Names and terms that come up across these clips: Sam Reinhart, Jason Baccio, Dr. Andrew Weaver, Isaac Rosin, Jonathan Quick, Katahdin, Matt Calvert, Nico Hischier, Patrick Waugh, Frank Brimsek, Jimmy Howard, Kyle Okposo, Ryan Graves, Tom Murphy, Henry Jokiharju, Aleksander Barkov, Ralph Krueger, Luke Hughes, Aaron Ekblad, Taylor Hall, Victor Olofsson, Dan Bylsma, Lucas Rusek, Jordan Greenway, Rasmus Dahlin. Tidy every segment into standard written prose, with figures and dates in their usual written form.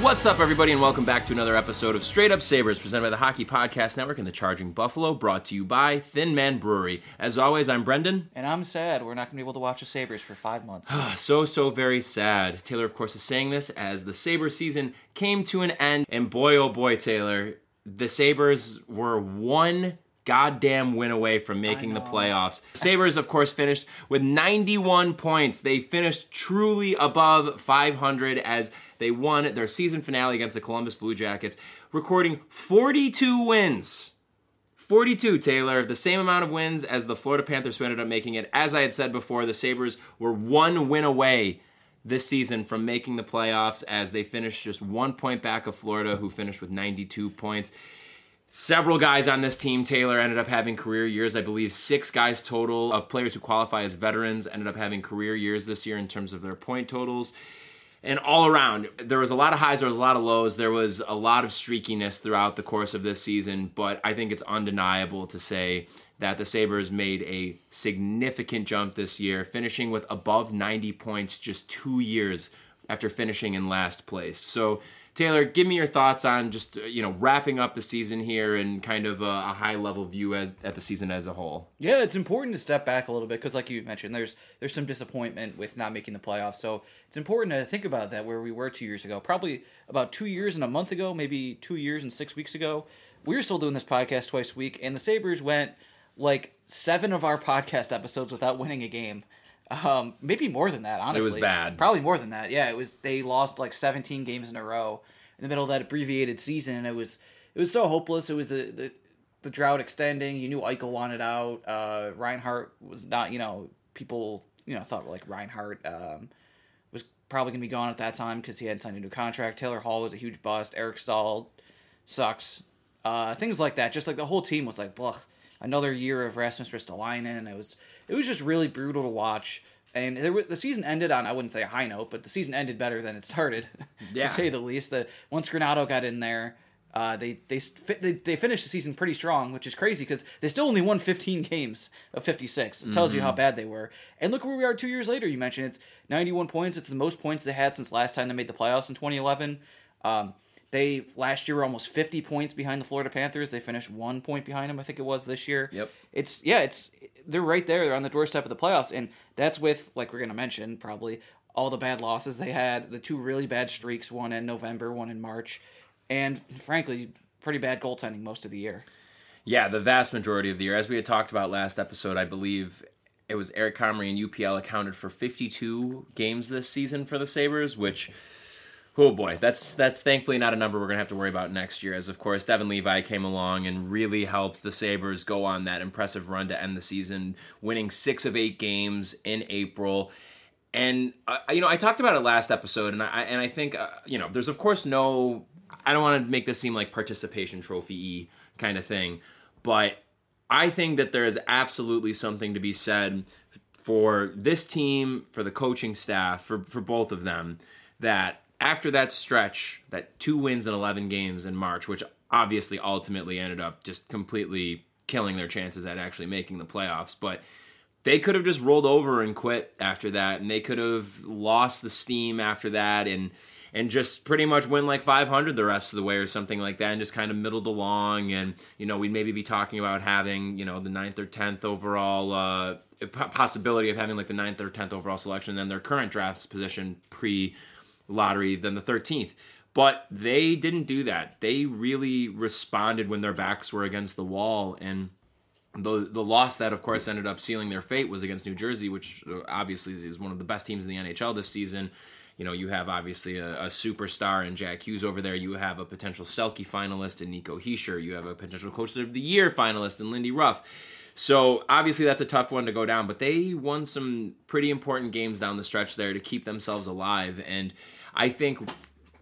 What's up, everybody, and welcome back to another episode of Straight Up Sabres, presented by the Hockey Podcast Network and the Charging Buffalo, brought to you by Thin Man Brewery. As always, I'm Brendan. And I'm sad. We're not going to be able to watch the Sabres for 5 months. So very sad. Taylor, of course, is saying this as the Sabres season came to an end. And boy, oh boy, Taylor, the Sabres were one goddamn win away from making the playoffs. Sabres, of course, finished with 91 points. They finished truly above 500 as they won their season finale against the Columbus Blue Jackets, recording 42 wins. 42, Taylor, the same amount of wins as the Florida Panthers, who ended up making it. As I had said before, the Sabres were one win away this season from making the playoffs as they finished just 1 point back of Florida, who finished with 92 points. Several guys on this team, Taylor, ended up having career years. I believe 6 guys total of players who qualify as veterans ended up having career years this year in terms of their point totals. And all around, there was a lot of highs, there was a lot of lows, there was a lot of streakiness throughout the course of this season, but I think it's undeniable to say that the Sabres made a significant jump this year, finishing with above 90 points just 2 years after finishing in last place. So, Taylor, give me your thoughts on just, wrapping up the season here and kind of a high-level view at the season as a whole. Yeah, it's important to step back a little bit because, like you mentioned, there's some disappointment with not making the playoffs. So it's important to think about that, where we were 2 years ago. Probably about 2 years and a month ago, maybe 2 years and 6 weeks ago, we were still doing this podcast twice a week, and the Sabres went like 7 of our podcast episodes without winning a game. Maybe more than that, honestly. It was bad. Probably more than that. Yeah, it was. They lost like 17 games in a row in the middle of that abbreviated season, and it was so hopeless. It was the drought extending. You knew Eichel wanted out. Reinhart was not. People thought like Reinhart was probably gonna be gone at that time because he hadn't signed a new contract. Taylor Hall was a huge bust. Eric Stahl sucks. Things like that. Just like the whole team was like, blech. Another year of Rasmus Ristolainen. It was just really brutal to watch. And the season ended on, I wouldn't say a high note, but the season ended better than it started, yeah. To say the least. Once Granato got in there, they finished the season pretty strong, which is crazy because they still only won 15 games of 56. It tells you how bad they were. And look where we are 2 years later. You mentioned it's 91 points. It's the most points they had since last time they made the playoffs in 2011. They last year were almost 50 points behind the Florida Panthers. They finished 1 point behind them, I think it was, this year. Yep. They're right there. They're on the doorstep of the playoffs, and that's with, like we're going to mention, probably all the bad losses they had, the 2 really bad streaks, one in November, one in March, and frankly, pretty bad goaltending most of the year. Yeah, the vast majority of the year. As we had talked about last episode, I believe it was Eric Comrie and UPL accounted for 52 games this season for the Sabres, which... Oh boy, that's thankfully not a number we're going to have to worry about next year, as of course Devin Levi came along and really helped the Sabres go on that impressive run to end the season, winning 6 of 8 games in April. And I talked about it last episode, and I think there's of course no, I don't want to make this seem like participation trophy-y kind of thing, but I think that there is absolutely something to be said for this team, for the coaching staff, for both of them, that after that stretch, that 2 wins in 11 games in March, which obviously ultimately ended up just completely killing their chances at actually making the playoffs, but they could have just rolled over and quit after that, and they could have lost the steam after that, and and just pretty much win like 500 the rest of the way or something like that, and just kind of middled along. And, you know, we'd maybe be talking about having, you know, the 9th or 10th overall possibility of having like the 9th or 10th overall selection, and then their current draft's position pre-lottery, then the 13th. But they didn't do that. They really responded when their backs were against the wall. And the loss that, of course, ended up sealing their fate was against New Jersey, which obviously is one of the best teams in the NHL this season. You know, you have obviously a superstar in Jack Hughes over there. You have a potential Selke finalist in Nico Hischier. You have a potential Coach of the Year finalist in Lindy Ruff. So, obviously, that's a tough one to go down. But they won some pretty important games down the stretch there to keep themselves alive. And I think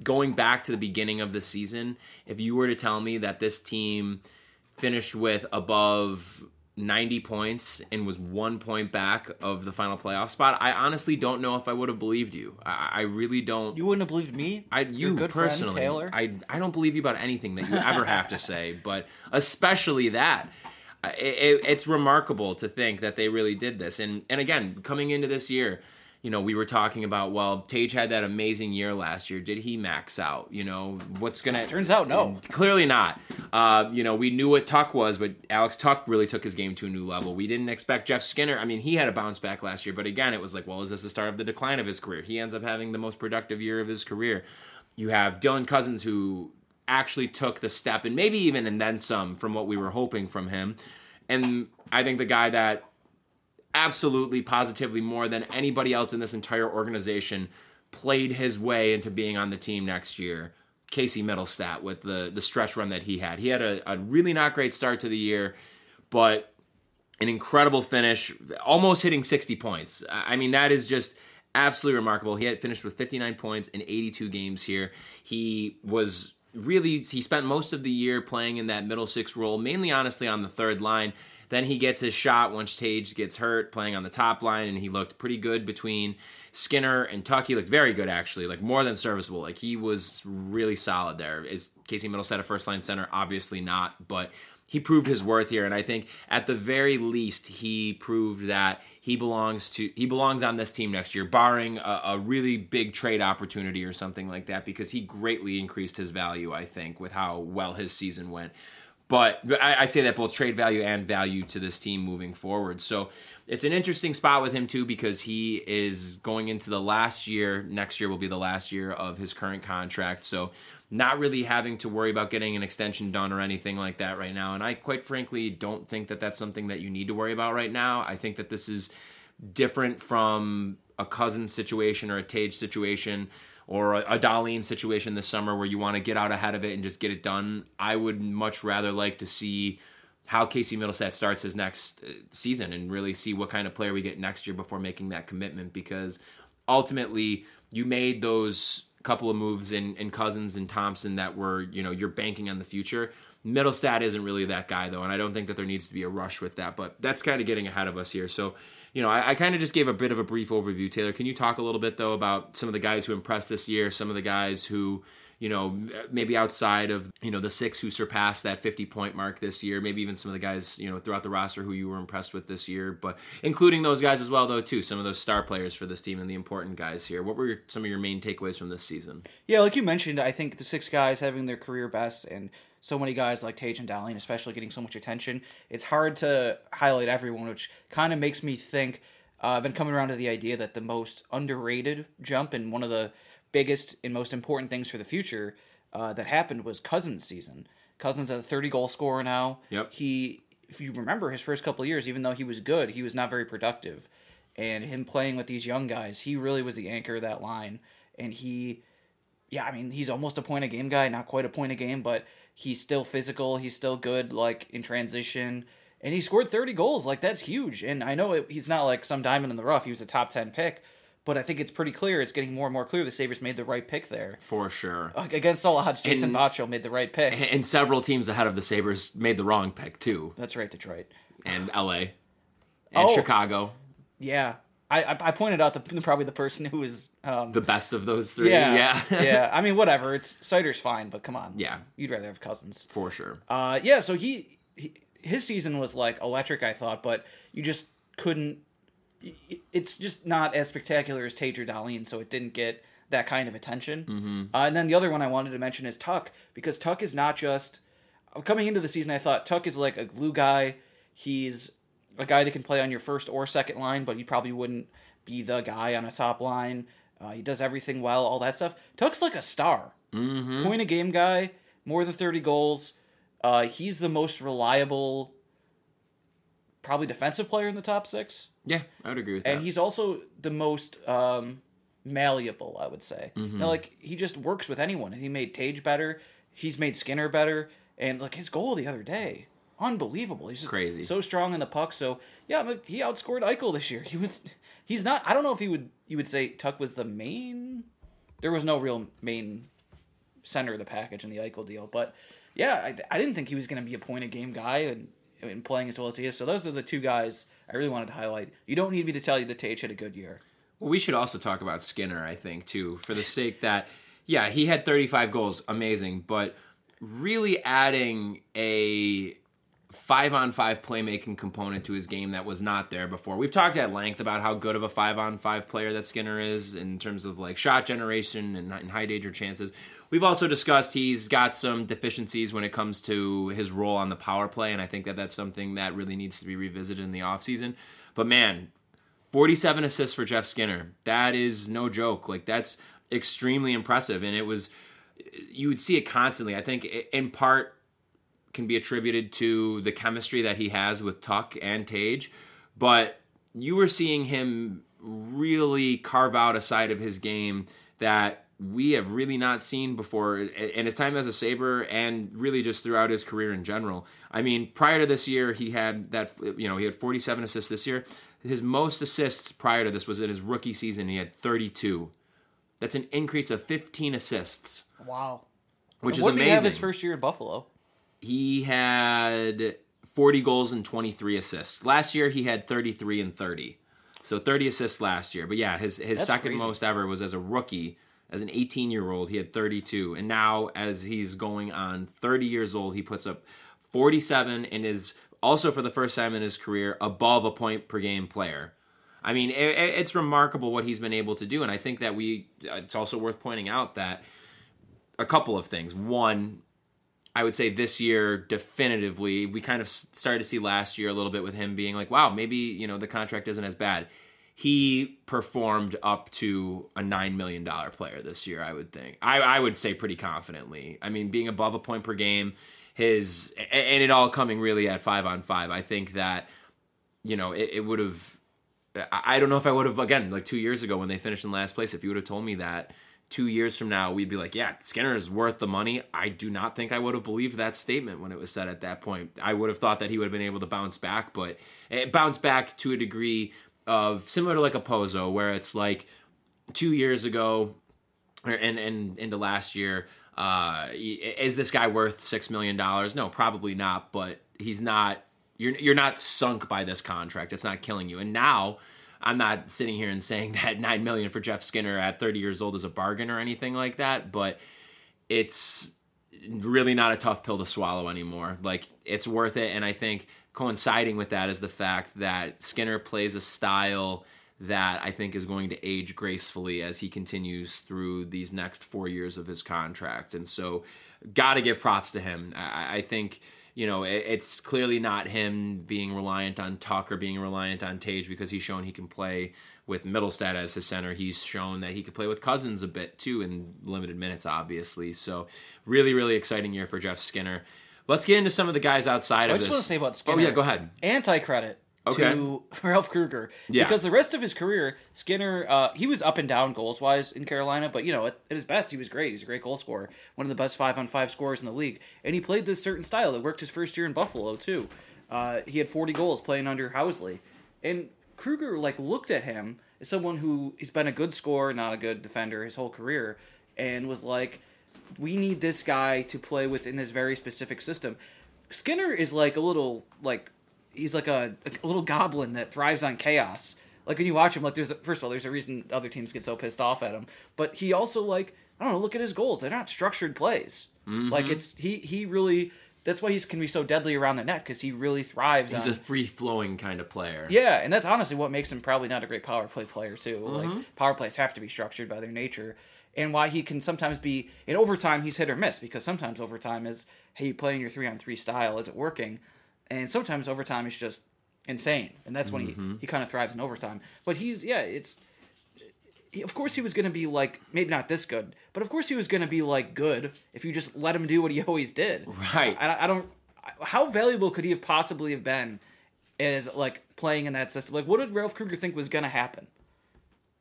going back to the beginning of the season, if you were to tell me that this team finished with above 90 points and was 1 point back of the final playoff spot, I honestly don't know if I would have believed you. I really don't. You wouldn't have believed me? You good personally, friend, Taylor. I don't believe you about anything that you ever have to say, but especially that. It's remarkable to think that they really did this. And again, coming into this year, you know, we were talking about, well, Tage had that amazing year last year. Did he max out? You know, what's going to... Turns out, no. Clearly not. You know, we knew what Tuch was, but Alex Tuch really took his game to a new level. We didn't expect Jeff Skinner. I mean, he had a bounce back last year, but again, it was like, well, is this the start of the decline of his career? He ends up having the most productive year of his career. You have Dylan Cozens, who actually took the step, and maybe even and then some, from what we were hoping from him. And I think the guy that absolutely, positively, more than anybody else in this entire organization, played his way into being on the team next year, Casey Mittelstadt, with the stretch run that he had. He had a really not great start to the year, but an incredible finish, almost hitting 60 points. I mean, that is just absolutely remarkable. He had finished with 59 points in 82 games here. He spent most of the year playing in that middle six role, mainly honestly on the third line. Then he gets his shot once Tage gets hurt, playing on the top line, and he looked pretty good between Skinner and Tuch. He looked very good, actually, like more than serviceable. Like, he was really solid there. Is Casey Mittelstadt a first-line center? Obviously not, but he proved his worth here, and I think at the very least he proved that he belongs on this team next year, barring a really big trade opportunity or something like that, because he greatly increased his value, I think, with how well his season went. But I say that both trade value and value to this team moving forward. So it's an interesting spot with him, too, because he is going into the last year. Next year will be the last year of his current contract. So not really having to worry about getting an extension done or anything like that right now. And I, quite frankly, don't think that that's something that you need to worry about right now. I think that this is different from a Cousins situation or a Tage situation or a Darlene situation this summer where you want to get out ahead of it and just get it done. I would much rather like to see how Casey Mittelstadt starts his next season and really see what kind of player we get next year before making that commitment, because ultimately you made those couple of moves in Cozens and Thompson that were, you know, you're banking on the future. Mittelstadt isn't really that guy, though, and I don't think that there needs to be a rush with that, but that's kind of getting ahead of us here. So, you know, I kind of just gave a bit of a brief overview. Taylor, can you talk a little bit, though, about some of the guys who impressed this year, some of the guys who, you know, maybe outside of, you know, the six who surpassed that 50-point mark this year, maybe even some of the guys, you know, throughout the roster who you were impressed with this year, but including those guys as well, though, too, some of those star players for this team and the important guys here. What were some of your main takeaways from this season? Yeah, like you mentioned, I think the six guys having their career best and so many guys like Tage and Darlene, especially, getting so much attention, it's hard to highlight everyone, which kind of makes me think, I've been coming around to the idea that the most underrated jump and one of the biggest and most important things for the future that happened was Cozens' season. Cozens is a 30-goal scorer now. Yep. He, if you remember his first couple of years, even though he was good, he was not very productive. And him playing with these young guys, he really was the anchor of that line. And he, yeah, I mean, he's almost a point-a-game guy, not quite a point-a-game, but he's still physical, he's still good, like, in transition, and he scored 30 goals, like, that's huge, and I know he's not, like, some diamond in the rough, he was a top 10 pick, but I think it's pretty clear, it's getting more and more clear the Sabres made the right pick there. For sure. Like, against all odds, Jason Baccio made the right pick. And several teams ahead of the Sabres made the wrong pick, too. That's right, Detroit. And L.A. And Chicago. Yeah. I pointed out probably the person who was the best of those three. Yeah. Yeah. I mean, whatever. It's Sider's fine, but come on. Yeah. You'd rather have Cozens. For sure. Yeah, so his season was, like, electric, I thought, but you just couldn't. It's just not as spectacular as Tage or Darlene, so it didn't get that kind of attention. Mm-hmm. And then the other one I wanted to mention is Tuch, because Tuch is not just... Coming into the season, I thought Tuch is like a glue guy. He's a guy that can play on your first or second line, but he probably wouldn't be the guy on a top line. He does everything well, all that stuff. Tuch's like a star. Mm-hmm. Point-a-game guy, more than 30 goals. He's the most reliable, probably defensive player in the top six. Yeah, I would agree with that. And he's also the most malleable, I would say. Mm-hmm. Now, like, he just works with anyone. And he made Tage better. He's made Skinner better. And, like, his goal the other day, unbelievable. He's just crazy, so strong in the puck. So, yeah, he outscored Eichel this year. He's not... I don't know if you would say Tuch was the main... There was no real main center of the package in the Eichel deal. But, yeah, I didn't think he was going to be a point-a-game guy and playing as well as he is. So those are the two guys I really wanted to highlight. You don't need me to tell you that Tage had a good year. Well, we should also talk about Skinner, I think, too, for the sake that, yeah, he had 35 goals. Amazing. But really adding a 5-on-5 playmaking component to his game that was not there before. We've talked at length about how good of a 5-on-5 player that Skinner is in terms of like shot generation and high danger chances. We've also discussed he's got some deficiencies when it comes to his role on the power play, and I think that that's something that really needs to be revisited in the offseason. But man, 47 assists for Jeff Skinner. That is no joke. Like, that's extremely impressive, and it was, you would see it constantly. I think in part can be attributed to the chemistry that he has with Tuch and Tage, but you were seeing him really carve out a side of his game that we have really not seen before in his time as a Sabre and really just throughout his career in general. I mean, prior to this year, he had that, you know, he had 47 assists this year. His most assists prior to this was in his rookie season. He had 32. That's an increase of 15 assists. Wow. Which is amazing. What did he have his first year in Buffalo? He had 40 goals and 23 assists. Last year, he had 33 and 30. So 30 assists last year. But yeah, his second most ever was as a rookie. As an 18-year-old, he had 32. And now, as he's going on 30 years old, he puts up 47 and is also, for the first time in his career, above a point-per-game player. I mean, it's remarkable what he's been able to do. And I think that it's also worth pointing out that a couple of things. One, I would say this year, definitively, we kind of started to see last year a little bit with him being like, wow, maybe, you know, the contract isn't as bad. He performed up to a $9 million player this year, I would think. I would say pretty confidently. I mean, being above a point per game, and it all coming really at 5-on-5. I think that, you know, it would have, I don't know if I would have, again, like 2 years ago when they finished in last place, if you would have told me that 2 years from now, we'd be like, yeah, Skinner is worth the money. I do not think I would have believed that statement when it was said at that point. I would have thought that he would have been able to bounce back, but it bounced back to a degree of similar to like Okposo, where it's like 2 years ago and into last year, is this guy worth $6 million? No, probably not, but he's not, you're not sunk by this contract. It's not killing you. And now, I'm not sitting here and saying that $9 million for Jeff Skinner at 30 years old is a bargain or anything like that, but it's really not a tough pill to swallow anymore. Like, it's worth it, and I think coinciding with that is the fact that Skinner plays a style that I think is going to age gracefully as he continues through these next 4 years of his contract. And so, got to give props to him. I think, you know, it's clearly not him being reliant on Tuch or being reliant on Tage, because he's shown he can play with Mittelstadt as his center. He's shown that he could play with Cozens a bit, too, in limited minutes, obviously. So really, really exciting year for Jeff Skinner. Let's get into some of the guys outside of this. I just want to say about Skinner. Oh, yeah, go ahead. Anti-credit to Ralph Krueger. Yeah. Because the rest of his career, Skinner, he was up and down goals-wise in Carolina, but, you know, at his best, he was great. He's a great goal scorer. One of the best 5-on-5 scorers in the league. And he played this certain style. It worked his first year in Buffalo, too. He had 40 goals playing under Housley. And Krueger, like, looked at him as someone who has been a good scorer, not a good defender his whole career, and was like, we need this guy to play within this very specific system. Skinner is like a little, like, he's like a little goblin that thrives on chaos. Like, when you watch him, like, first of all, there's a reason other teams get so pissed off at him. But he also, like, I don't know, look at his goals. They're not structured plays. Mm-hmm. Like, it's, he really, that's why he can be so deadly around the net, because he really thrives on. He's a free-flowing kind of player. Yeah, and that's honestly what makes him probably not a great power play player, too. Mm-hmm. Like, power plays have to be structured by their nature. and why he can sometimes be, in overtime, he's hit or miss, because sometimes overtime is, hey, playing your 3-on-3 style, is it working? And sometimes overtime is just insane, and that's when he kind of thrives in overtime. But he's, of course he was going to be, like, maybe not this good, but of course he was going to be, like, good if you just let him do what he always did. Right. How valuable could he have possibly have been as, like, playing in that system? Like, what did Ralph Krueger think was going to happen?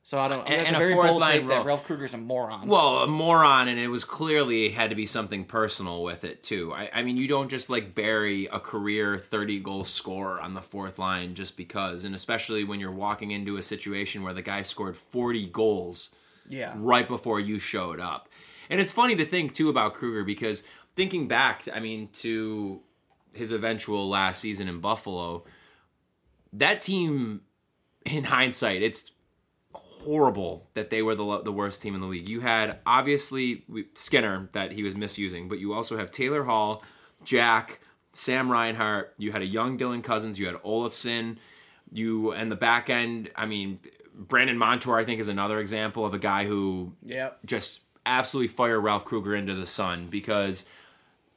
So I don't know. That's a very bold take that Ralph Krueger's a moron. Well, a moron, and it was clearly had to be something personal with it, too. I mean, you don't just, like, bury a career 30-goal scorer on the fourth line just because, and especially when you're walking into a situation where the guy scored 40 goals right before you showed up. And it's funny to think, too, about Krueger, because thinking back, I mean, to his eventual last season in Buffalo, that team, in hindsight, it's horrible that they were the worst team in the league. You had, obviously, Skinner, that he was misusing, but you also have Taylor Hall, Jack, Sam Reinhart. You had a young Dylan Cozens. You had Olofsson. You, and the back end, I mean, Brandon Montour, I think, is another example of a guy who just absolutely fired Ralph Krueger into the sun, because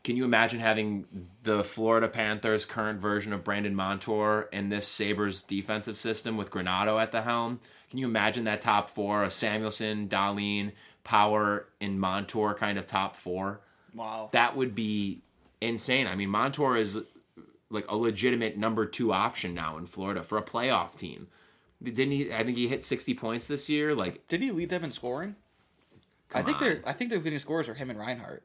can you imagine having the Florida Panthers' current version of Brandon Montour in this Sabres defensive system with Granato at the helm? Can you imagine that top four, a Samuelsson, Darlene, Power, and Montour kind of top four? Wow. That would be insane. I mean, Montour is like a legitimate number two option now in Florida for a playoff team. Didn't he? I think he hit 60 points this year. Like, did he lead them in scoring? I think they're leading scores are him and Reinhart.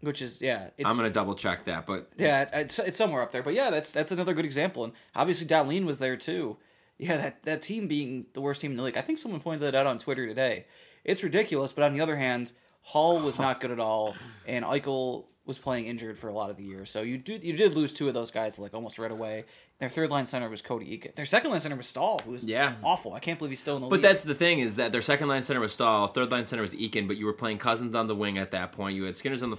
Which is, I'm going to double check that, but yeah, it's somewhere up there. But yeah, that's another good example. And obviously, Darlene was there too. Yeah, that team being the worst team in the league. I think someone pointed that out on Twitter today. It's ridiculous, but on the other hand, Hall was not good at all, and Eichel was playing injured for a lot of the year. So you did lose two of those guys, like, almost right away. Their third line center was Cody Eakin. Their second line center was Stahl, who was awful. I can't believe he's still in the league. But that's the thing, is that their second line center was Stahl, third line center was Eakin, but you were playing Cozens on the wing at that point. You had Skinner on the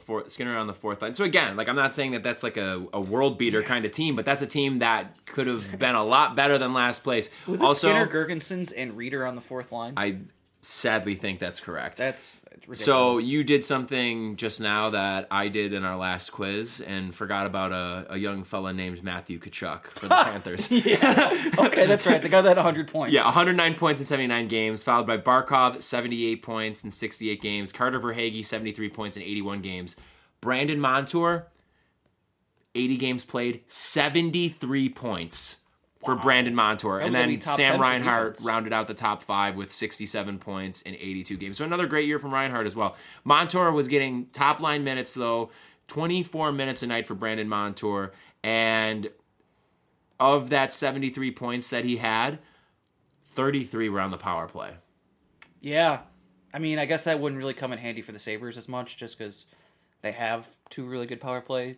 fourth line. So again, like, I'm not saying that that's like a world beater kind of team, but that's a team that could have been a lot better than last place. Was also, it Skinner, Gergensons, and Reeder on the fourth line? I sadly think that's correct. That's ridiculous. So you did something just now that I did in our last quiz and forgot about a young fella named Matthew Tkachuk for the Panthers. Yeah. Okay, that's right. The guy that had 100 points. Yeah, 109 points in 79 games, followed by Barkov, 78 points in 68 games, Carter Verhaeghe, 73 points in 81 games, Brandon Montour, 80 games played, 73 points. For Brandon Montour. And then Sam Reinhart rounded out the top five with 67 points in 82 games. So another great year from Reinhart as well. Montour was getting top line minutes, though. 24 minutes a night for Brandon Montour. And of that 73 points that he had, 33 were on the power play. Yeah. I mean, I guess that wouldn't really come in handy for the Sabres as much, just because they have two really good power play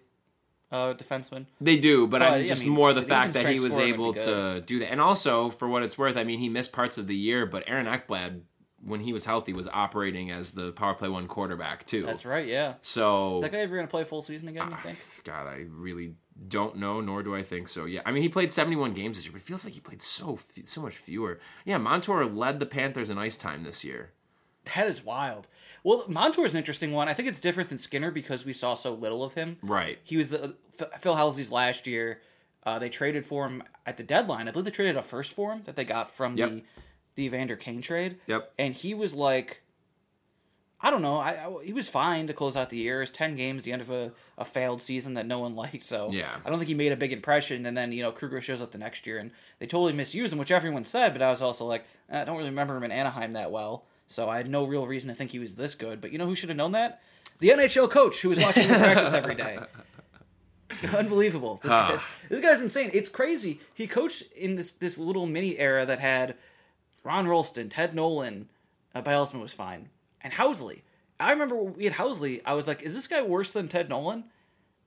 defenseman. They do, but I mean, just more the fact that he was able to do that. And also, for what it's worth, I mean, he missed parts of the year, but Aaron Ekblad, when he was healthy, was operating as the power play one quarterback, too. That's right, yeah. So, is that guy ever going to play full season again, you think? God, I really don't know, nor do I think so. Yeah, I mean, he played 71 games this year, but it feels like he played so much fewer. Yeah, Montour led the Panthers in ice time this year. That is wild. Well, Montour's an interesting one. I think it's different than Skinner because we saw so little of him. Right. He was Phil Housley's last year. They traded for him at the deadline. I believe they traded a first for him that they got from the Evander Kane trade. Yep. And he was like, I don't know. He was fine to close out the year. It was 10 games, the end of a failed season that no one liked. So I don't think he made a big impression. And then, Krueger shows up the next year. And they totally misused him, which everyone said. But I was also like, I don't really remember him in Anaheim that well. So I had no real reason to think he was this good. But you know who should have known that? The NHL coach who was watching him practice every day. Unbelievable. This guy's insane. It's crazy. He coached in this little mini era that had Ron Rolston, Ted Nolan, Bylsma was fine, and Housley. I remember when we had Housley, I was like, is this guy worse than Ted Nolan?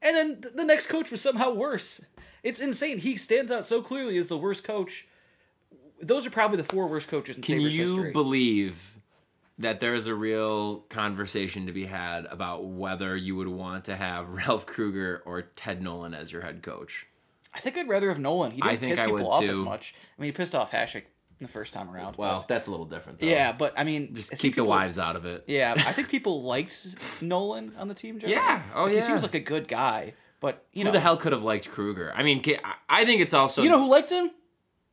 And then the next coach was somehow worse. It's insane. He stands out so clearly as the worst coach. Those are probably the four worst coaches in Sabres history. Can you believe that there is a real conversation to be had about whether you would want to have Ralph Krueger or Ted Nolan as your head coach? I think I'd rather have Nolan. He didn't piss people off as much. I mean, he pissed off Hasek the first time around. Well, that's a little different, though. Yeah, but I mean... Just keep the wives out of it. Yeah, I think people liked Nolan on the team, generally. Yeah, He seems like a good guy, but, Who the hell could have liked Krueger? I mean, I think it's also... You know who liked him?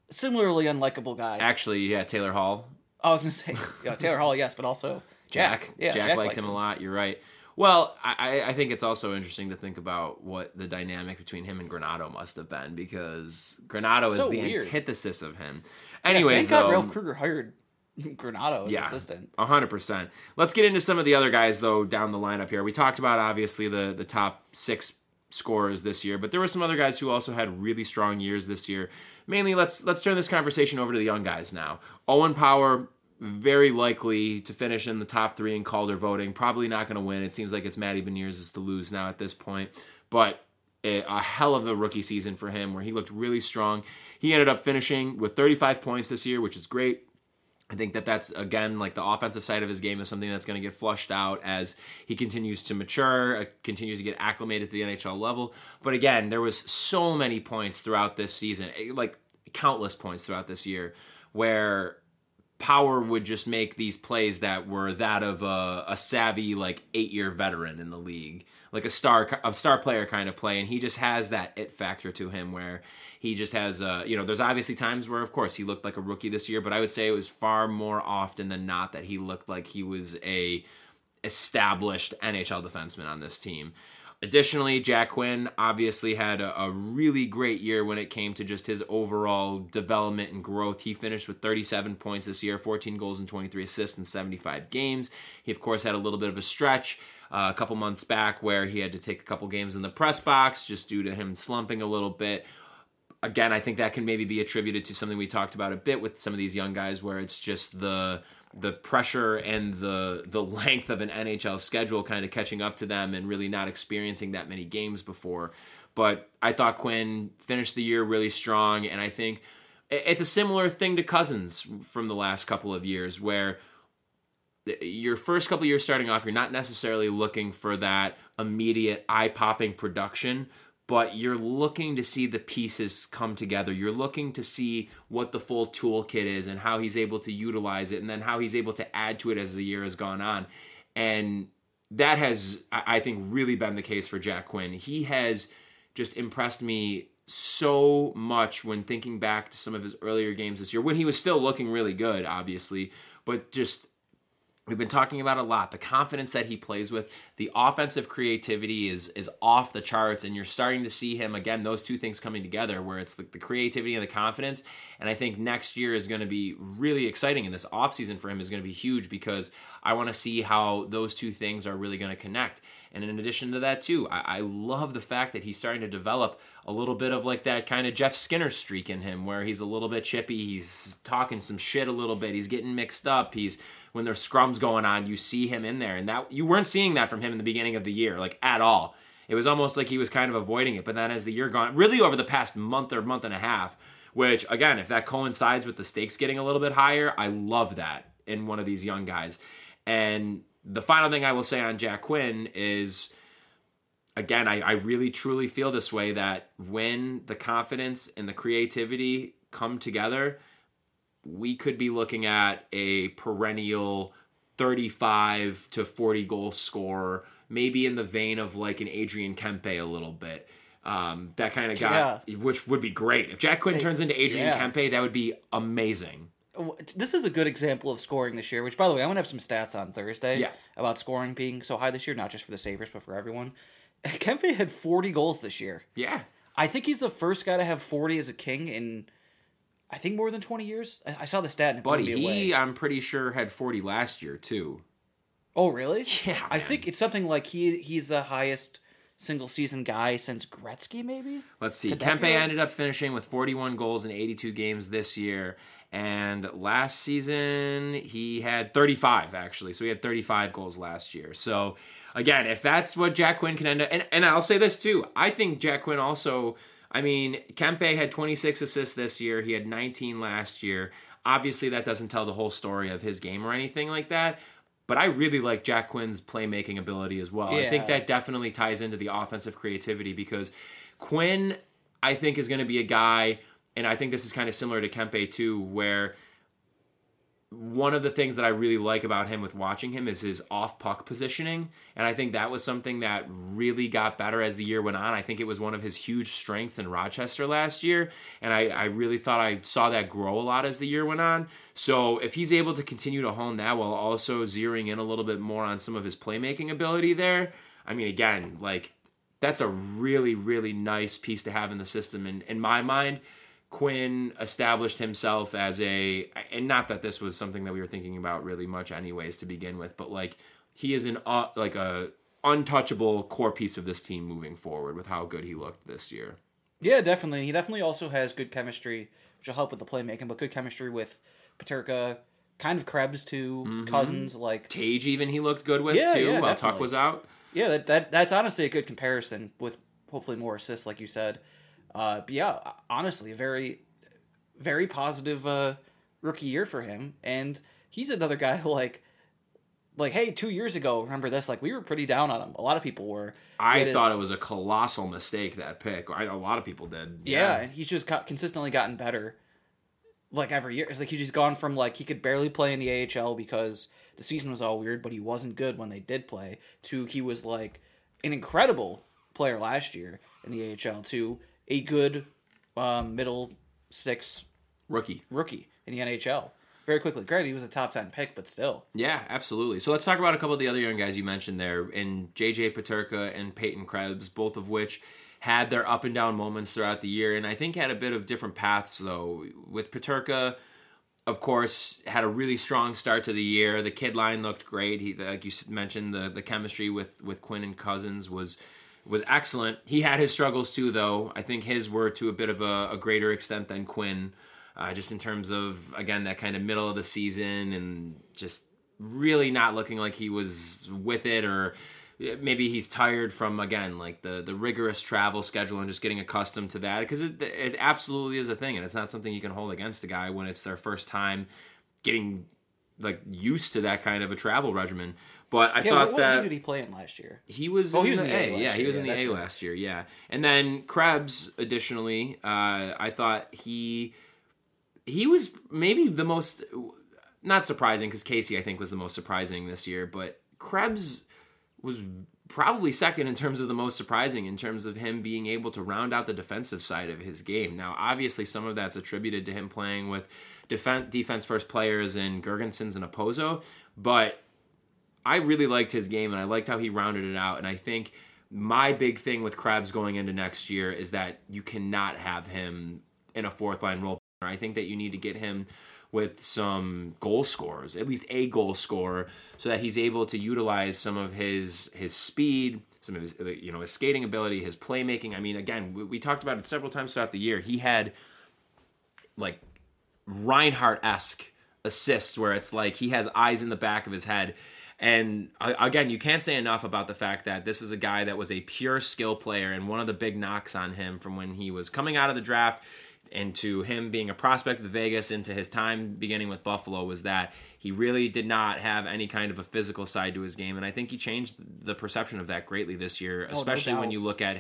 Similarly unlikable guy. Actually, yeah, Taylor Hall. I was going to say, Taylor Hall, yes, but also... Jack. Yeah, Jack liked him a lot. You're right. Well, I think it's also interesting to think about what the dynamic between him and Granato must have been, because Granato is the antithesis of him. Anyways, thank God Ralph Krueger hired Granato as assistant. 100%. Let's get into some of the other guys, though, down the lineup here. We talked about, obviously, the top six scorers this year, but there were some other guys who also had really strong years this year. Mainly, let's turn this conversation over to the young guys now. Owen Power... very likely to finish in the top three in Calder voting. Probably not going to win. It seems like it's Matty Beniers' to lose now at this point. But a hell of a rookie season for him where he looked really strong. He ended up finishing with 35 points this year, which is great. I think that's, again, like the offensive side of his game is something that's going to get flushed out as he continues to mature, continues to get acclimated to the NHL level. But again, there was so many points throughout this season, like countless points throughout this year, where... Power would just make these plays that were that of a savvy, like, 8-year veteran in the league, like a star player kind of play, and he just has that it factor to him where he just has, there's obviously times where, of course, he looked like a rookie this year, but I would say it was far more often than not that he looked like he was a established NHL defenseman on this team. Additionally, Jack Quinn obviously had a really great year when it came to just his overall development and growth. He finished with 37 points this year, 14 goals and 23 assists in 75 games. He, of course, had a little bit of a stretch a couple months back where he had to take a couple games in the press box just due to him slumping a little bit. Again, I think that can maybe be attributed to something we talked about a bit with some of these young guys where it's just the pressure and the length of an NHL schedule kind of catching up to them and really not experiencing that many games before. But I thought Quinn finished the year really strong, and I think it's a similar thing to Cozens from the last couple of years where your first couple of years starting off, you're not necessarily looking for that immediate eye-popping production, but you're looking to see the pieces come together. You're looking to see what the full toolkit is and how he's able to utilize it and then how he's able to add to it as the year has gone on. And that has, I think, really been the case for Jack Quinn. He has just impressed me so much when thinking back to some of his earlier games this year, when he was still looking really good, obviously, but just... We've been talking about a lot, the confidence that he plays with, the offensive creativity is off the charts, and you're starting to see him, again, those two things coming together where it's the creativity and the confidence, and I think next year is going to be really exciting, and this offseason for him is going to be huge because I want to see how those two things are really going to connect. And in addition to that, too, I love the fact that he's starting to develop a little bit of like that kind of Jeff Skinner streak in him where he's a little bit chippy, he's talking some shit a little bit, he's getting mixed up, when there's scrums going on, you see him in there. And that you weren't seeing that from him in the beginning of the year, like at all. It was almost like he was kind of avoiding it. But then as the year gone, really over the past month or month and a half, which again, if that coincides with the stakes getting a little bit higher, I love that in one of these young guys. And the final thing I will say on Jack Quinn is, again, I really truly feel this way that when the confidence and the creativity come together, we could be looking at a perennial 35 to 40 goal scorer, maybe in the vein of like an Adrian Kempe a little bit. That kind of guy, which would be great. If Jack Quinn turns into Adrian Kempe, that would be amazing. This is a good example of scoring this year, which, by the way, I'm going to have some stats on Thursday about scoring being so high this year, not just for the Sabres, but for everyone. Kempe had 40 goals this year. Yeah. I think he's the first guy to have 40 as a King in... I think more than 20 years. I saw the stat and it blew me away. I'm pretty sure, had 40 last year, too. Oh, really? Yeah. I think it's something like he's the highest single-season guy since Gretzky, maybe? Let's see. Kempe ended up finishing with 41 goals in 82 games this year. And last season, he had 35, actually. So he had 35 goals last year. So, again, if that's what Jack Quinn can end up... And I'll say this, too. I think Jack Quinn also... I mean, Kempe had 26 assists this year. He had 19 last year. Obviously, that doesn't tell the whole story of his game or anything like that. But I really like Jack Quinn's playmaking ability as well. Yeah. I think that definitely ties into the offensive creativity because Quinn, I think, is going to be a guy, and I think this is kind of similar to Kempe too, where one of the things that I really like about him with watching him is his off-puck positioning, and I think that was something that really got better as the year went on. I think it was one of his huge strengths in Rochester last year, and I really thought I saw that grow a lot as the year went on. So if he's able to continue to hone that while also zeroing in a little bit more on some of his playmaking ability there, I mean, again, like, that's a really, really nice piece to have in the system. And in my mind, Quinn established himself as a, and not that this was something that we were thinking about really much anyways to begin with, but like he is an like a untouchable core piece of this team moving forward with how good he looked this year. Yeah, definitely. He definitely also has good chemistry, which will help with the playmaking, but good chemistry with Peterka, kind of Krebs too, mm-hmm. Cozens, like Tage even he looked good with too while Tuch was out. Yeah, that's honestly a good comparison with hopefully more assists like you said. But yeah, honestly, a very, very positive rookie year for him. And he's another guy who like, hey, 2 years ago, remember this? Like, we were pretty down on him. A lot of people were. I thought it was a colossal mistake, that pick. A lot of people did. Yeah, and he's just consistently gotten better, like, every year. It's like he's just gone from, like, he could barely play in the AHL because the season was all weird, but he wasn't good when they did play, to he was, like, an incredible player last year in the AHL, too. A good middle six rookie in the NHL very quickly. Granted, he was a top 10 pick, but still. Yeah, absolutely. So let's talk about a couple of the other young guys you mentioned there, and JJ Peterka and Peyton Krebs, both of which had their up and down moments throughout the year, and I think had a bit of different paths, though. With Peterka, of course, had a really strong start to the year. The kid line looked great. He, like you mentioned, the chemistry with Quinn and Cozens was excellent. He had his struggles too, though. I think his were to a bit of a greater extent than Quinn, just in terms of, again, that kind of middle of the season and just really not looking like he was with it, or maybe he's tired from, again, like the rigorous travel schedule and just getting accustomed to that, because it absolutely is a thing, and it's not something you can hold against a guy when it's their first time getting like used to that kind of a travel regimen. But I thought what league did he play in last year? He was in the A. Yeah, he was in the A last year. Yeah, and then Krebs, additionally, I thought he was maybe the most not surprising, because Casey I think was the most surprising this year, but Krebs was probably second in terms of the most surprising, in terms of him being able to round out the defensive side of his game. Now, obviously, some of that's attributed to him playing with defense first players in Gergensons and Okposo, but I really liked his game, and I liked how he rounded it out. And I think my big thing with Krebs going into next year is that you cannot have him in a fourth-line role. I think that you need to get him with some goal scorers, at least a goal scorer, so that he's able to utilize some of his speed, some of his, you know, his skating ability, his playmaking. I mean, again, we talked about it several times throughout the year. He had, like, Reinhart-esque assists where it's like he has eyes in the back of his head. And again, you can't say enough about the fact that this is a guy that was a pure skill player, and one of the big knocks on him from when he was coming out of the draft into him being a prospect with Vegas into his time beginning with Buffalo was that he really did not have any kind of a physical side to his game. And I think he changed the perception of that greatly this year, especially when you look at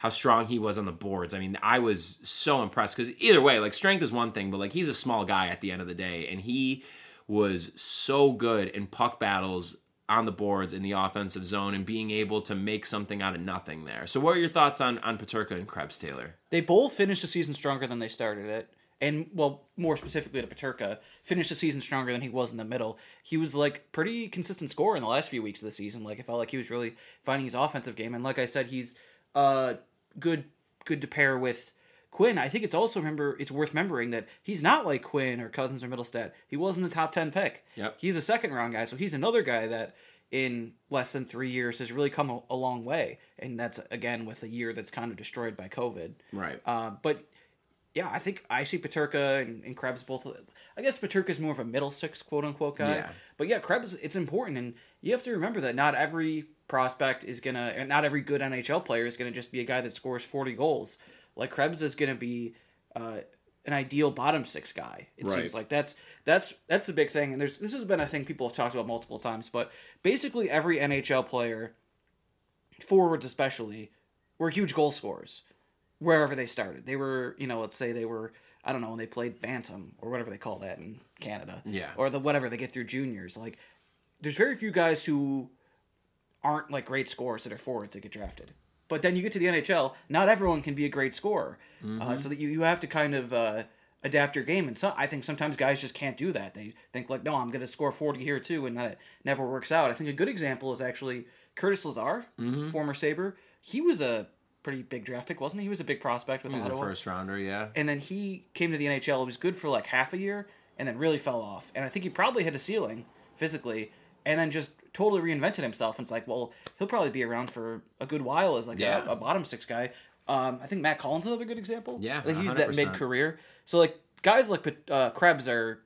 how strong he was on the boards. I mean, I was so impressed, because either way, like, strength is one thing, but like, he's a small guy at the end of the day, and he was so good in puck battles on the boards in the offensive zone and being able to make something out of nothing there. So what are your thoughts on Peterka and Krebs, Taylor? They both finished the season stronger than they started it. And, well, more specifically to Peterka, finished the season stronger than he was in the middle. He was, like, pretty consistent scorer in the last few weeks of the season. Like, it felt like he was really finding his offensive game. And like I said, he's good to pair with Quinn. I think it's worth remembering that he's not like Quinn or Cozens or Mittelstadt. He wasn't the top 10 pick. Yep. He's a second round guy, so he's another guy that in less than 3 years has really come a long way. And that's, again, with a year that's kind of destroyed by COVID. Right. But yeah, I think I see Peterka and Krebs both. I guess Peterka's more of a middle six, quote unquote, guy. Yeah. But yeah, Krebs, it's important, and you have to remember that not every prospect is gonna, not every good NHL player is gonna just be a guy that scores 40 goals. Like, Krebs is going to be an ideal bottom six guy. It seems like that's the big thing. And this has been a thing people have talked about multiple times. But basically, every NHL player, forwards especially, were huge goal scorers wherever they started. They were, you know, let's say they were I don't know, when they played Bantam or whatever they call that in Canada. Yeah. Or the whatever they get through juniors. Like, there's very few guys who aren't like great scorers that are forwards that get drafted. But then you get to the NHL, not everyone can be a great scorer. Mm-hmm. So that you have to kind of adapt your game. And so, I think sometimes guys just can't do that. They think like, no, I'm going to score 40 here too, and that never works out. I think a good example is actually Curtis Lazar, mm-hmm. former Sabre. He was a pretty big draft pick, wasn't he? He was a big prospect with Ottawa. He was a first-rounder, yeah. And then he came to the NHL. It was good for like half a year and then really fell off. And I think he probably hit a ceiling physically and then just totally reinvented himself. And it's like, well, he'll probably be around for a good while as like a bottom six guy. I think Matt Collins is another good example. Yeah, like he did that mid-career. So like guys like Krebs are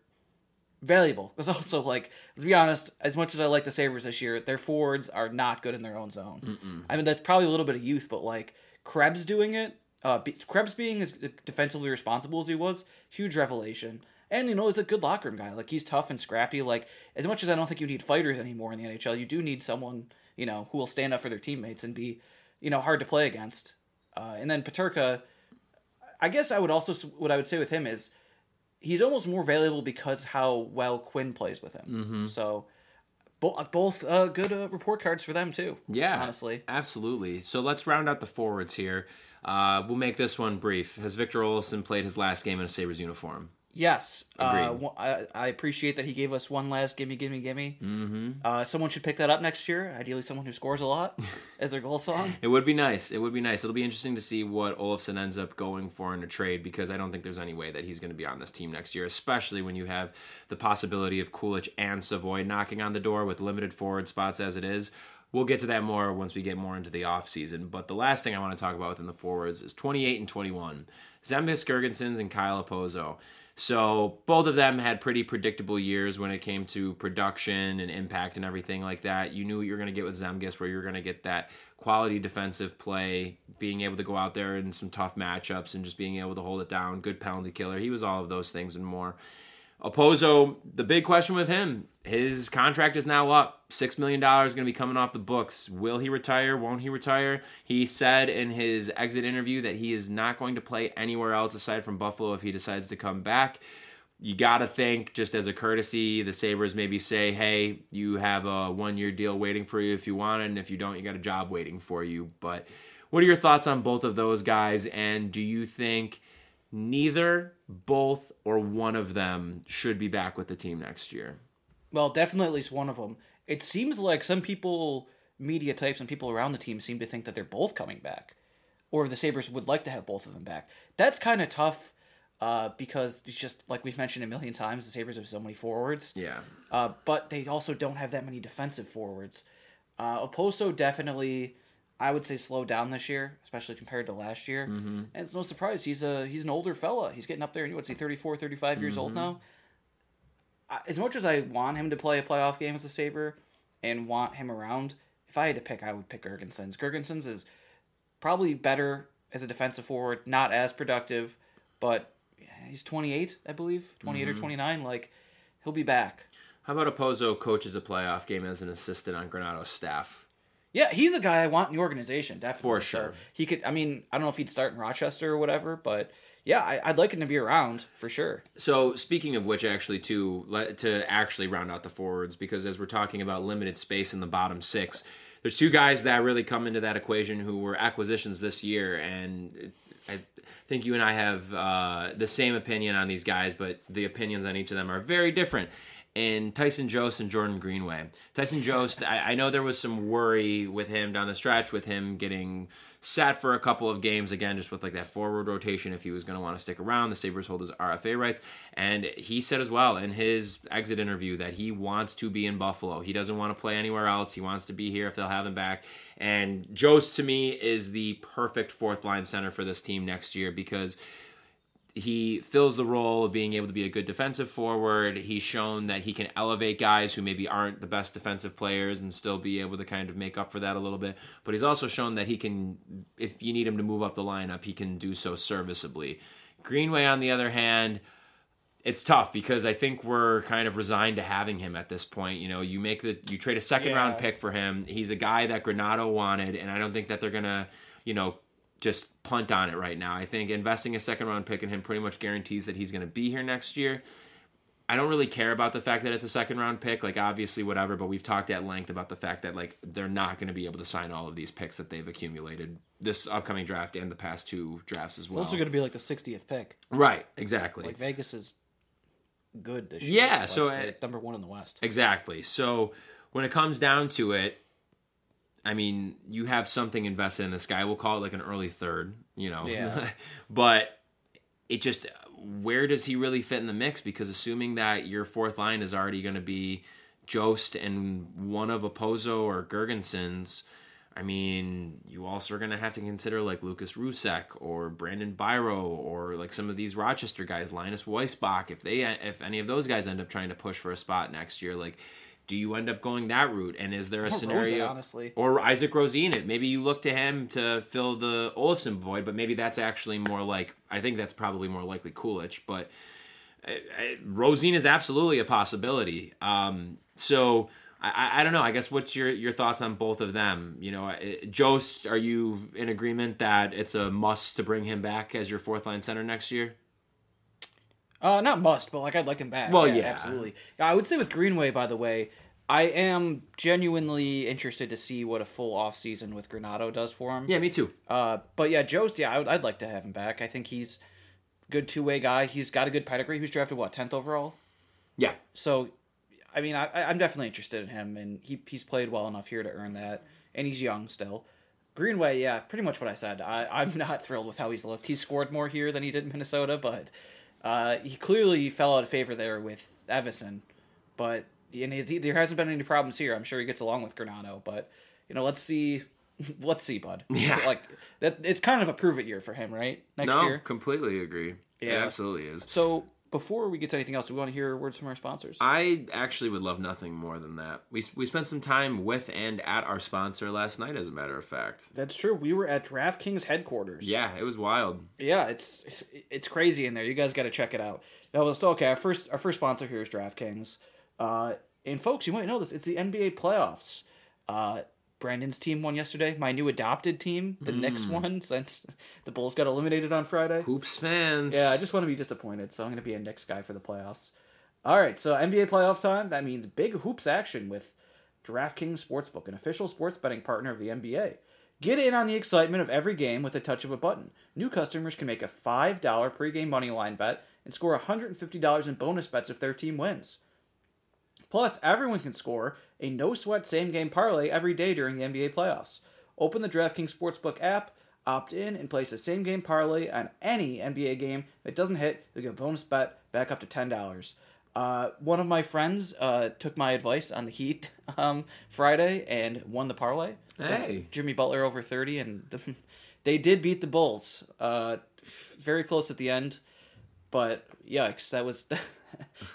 valuable. There's also like, let's be honest, as much as I like the Sabres this year, their forwards are not good in their own zone. Mm-mm. I mean, that's probably a little bit of youth, but like Krebs doing it, Krebs being as defensively responsible as he was, huge revelation. And, you know, he's a good locker room guy. Like, he's tough and scrappy. Like, as much as I don't think you need fighters anymore in the NHL, you do need someone, you know, who will stand up for their teammates and be, you know, hard to play against. And then Peterka, I guess I would also, what I would say with him is he's almost more valuable because how well Quinn plays with him. Mm-hmm. So, both good report cards for them, too. Yeah. Honestly. Absolutely. So, let's round out the forwards here. We'll make this one brief. Has Victor Olofsson played his last game in a Sabres uniform? Yes. I appreciate that he gave us one last gimme. Mm-hmm. Someone should pick that up next year. Ideally, someone who scores a lot as their goal song. It would be nice. It'll be interesting to see what Olofsson ends up going for in a trade, because I don't think there's any way that he's going to be on this team next year, especially when you have the possibility of Coolidge and Savoy knocking on the door with limited forward spots as it is. We'll get to that more once we get more into the offseason. But the last thing I want to talk about within the forwards is 28 and 21. Zemgus Girgensons and Kyle Okposo. So both of them had pretty predictable years when it came to production and impact and everything like that. You knew what you were going to get with Zemgus, where you were going to get that quality defensive play, being able to go out there in some tough matchups and just being able to hold it down, good penalty killer. He was all of those things and more. Okposo, the big question with him, his contract is now up. $6 million is going to be coming off the books. Will he retire? Won't he retire? He said in his exit interview that he is not going to play anywhere else aside from Buffalo if he decides to come back. You got to think, just as a courtesy, the Sabres maybe say, hey, you have a one-year deal waiting for you if you want it, and if you don't, you got a job waiting for you. But what are your thoughts on both of those guys, and do you think neither, both, or one of them should be back with the team next year? Well, definitely at least one of them. It seems like some people, media types and people around the team, seem to think that they're both coming back, or the Sabres would like to have both of them back. That's kind of tough because it's just, like we've mentioned a million times, the Sabres have so many forwards. Yeah. But they also don't have that many defensive forwards. Okposo definitely, I would say, slowed down this year, especially compared to last year. Mm-hmm. And it's no surprise. He's an older fella. He's getting up there, and what's he, 34, 35 mm-hmm. years old now? As much as I want him to play a playoff game as a Sabre and want him around, if I had to pick, I would pick Girgensons. Girgensons is probably better as a defensive forward, not as productive, but he's 28, I believe, 28 mm-hmm. or 29. Like, he'll be back. How about Okposo coaches a playoff game as an assistant on Granato's staff? Yeah, he's a guy I want in the organization, definitely. For sure. So he could, I mean, I don't know if he'd start in Rochester or whatever, but yeah, I'd like him to be around, for sure. So, speaking of which, actually, to round out the forwards, because as we're talking about limited space in the bottom six, there's two guys that really come into that equation who were acquisitions this year, and I think you and I have the same opinion on these guys, but the opinions on each of them are very different. In Tyson Jost and Jordan Greenway. Tyson Jost, I know there was some worry with him down the stretch, with him getting sat for a couple of games, again, just with like that forward rotation, if he was going to want to stick around. The Sabres hold his RFA rights. And he said as well in his exit interview that he wants to be in Buffalo. He doesn't want to play anywhere else. He wants to be here if they'll have him back. And Jost, to me, is the perfect fourth-line center for this team next year, because he fills the role of being able to be a good defensive forward. He's shown that he can elevate guys who maybe aren't the best defensive players and still be able to kind of make up for that a little bit. But he's also shown that he can, if you need him to move up the lineup, he can do so serviceably. Greenway, on the other hand, it's tough because I think we're kind of resigned to having him at this point. You know, you trade a second round pick for him. He's a guy that Granato wanted, and I don't think that they're going to, you know, just punt on it right now. I think investing a second-round pick in him pretty much guarantees that he's going to be here next year. I don't really care about the fact that it's a second-round pick, like, obviously, whatever, but we've talked at length about the fact that, like, they're not going to be able to sign all of these picks that they've accumulated this upcoming draft and the past two drafts as well. It's also going to be, like, the 60th pick. Right, exactly. Like, Vegas is good this year. Yeah, like, so... number one in the West. Exactly. So, when it comes down to it, I mean, you have something invested in this guy. We'll call it, like, an early third, you know. Yeah. But it just... where does he really fit in the mix? Because assuming that your fourth line is already going to be Jost and one of Okposo or Gergensen's, I mean, you also are going to have to consider like Lucas Rusek or Brandon Biro or like some of these Rochester guys, Linus Weisbach. If any of those guys end up trying to push for a spot next year, like, do you end up going that route? And is there a scenario, honestly, or Isaac Rosin? Maybe you look to him to fill the Olofsson void, but maybe that's actually more like, I think that's probably more likely Coolidge, but Rosin is absolutely a possibility. So I don't know. I guess what's your thoughts on both of them? You know, Jost, are you in agreement that it's a must to bring him back as your fourth line center next year? Not must, but like I'd like him back. Well, yeah, absolutely. I would say with Greenway, by the way, I am genuinely interested to see what a full off season with Granato does for him. Yeah, me too. But yeah, Jost, yeah, I'd like to have him back. I think he's a good two-way guy. He's got a good pedigree. He was drafted, what, 10th overall? Yeah. So, I mean, I'm definitely interested in him, and he's played well enough here to earn that, and he's young still. Greenway, yeah, pretty much what I said. I'm not thrilled with how he's looked. He scored more here than he did in Minnesota, but... he clearly fell out of favor there with Evason, but there hasn't been any problems here. I'm sure he gets along with Granato, but you know, let's see, bud. Yeah, like that. It's kind of a prove it year for him, right? Next year, completely agree. Yeah, it absolutely is. So before we get to anything else, do we want to hear words from our sponsors? I actually would love nothing more than that. We spent some time with and at our sponsor last night, as a matter of fact. That's true. We were at DraftKings headquarters. Yeah, it was wild. Yeah, it's crazy in there. You guys got to check it out. No, it's okay. Our first sponsor here is DraftKings. And folks, you might know this. It's the NBA playoffs. Brandon's team won yesterday. My new adopted team, the Knicks, won since the Bulls got eliminated on Friday. Hoops fans. Yeah, I just want to be disappointed, so I'm going to be a Knicks guy for the playoffs. All right, so NBA playoff time. That means big hoops action with DraftKings Sportsbook, an official sports betting partner of the NBA. Get in on the excitement of every game with a touch of a button. New customers can make a $5 pregame moneyline bet and score $150 in bonus bets if their team wins. Plus, everyone can score a no-sweat same-game parlay every day during the NBA playoffs. Open the DraftKings Sportsbook app, opt in, and place a same-game parlay on any NBA game that doesn't hit. You'll get a bonus bet back up to $10. One of my friends took my advice on the Heat Friday and won the parlay. Hey, Jimmy Butler over 30, and they did beat the Bulls. Very close at the end, but yikes, that was...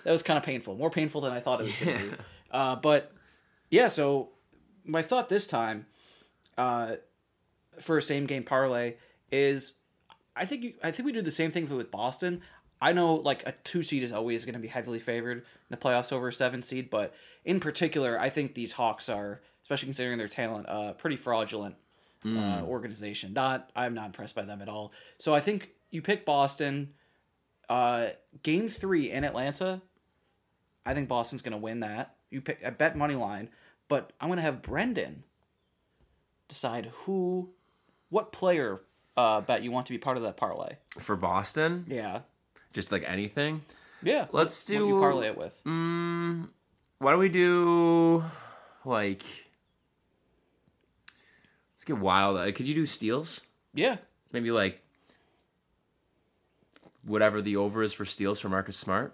that was kind of painful. More painful than I thought it was going to be. But, yeah, so my thought this time for a same-game parlay is I think we do the same thing with Boston. I know, like, a 2-seed is always going to be heavily favored in the playoffs over a 7-seed, but in particular, I think these Hawks are, especially considering their talent, pretty fraudulent organization. I'm not impressed by them at all. So I think you pick Boston... game 3 in Atlanta, I think Boston's going to win that. I bet money line, but I'm going to have Brendan decide what player bet you want to be part of that parlay. For Boston? Yeah. Just like anything? Yeah. Let's do... what do you parlay it with? Why don't we do, like... let's get wild. Could you do steals? Yeah. Maybe like... whatever the over is for steals for Marcus Smart.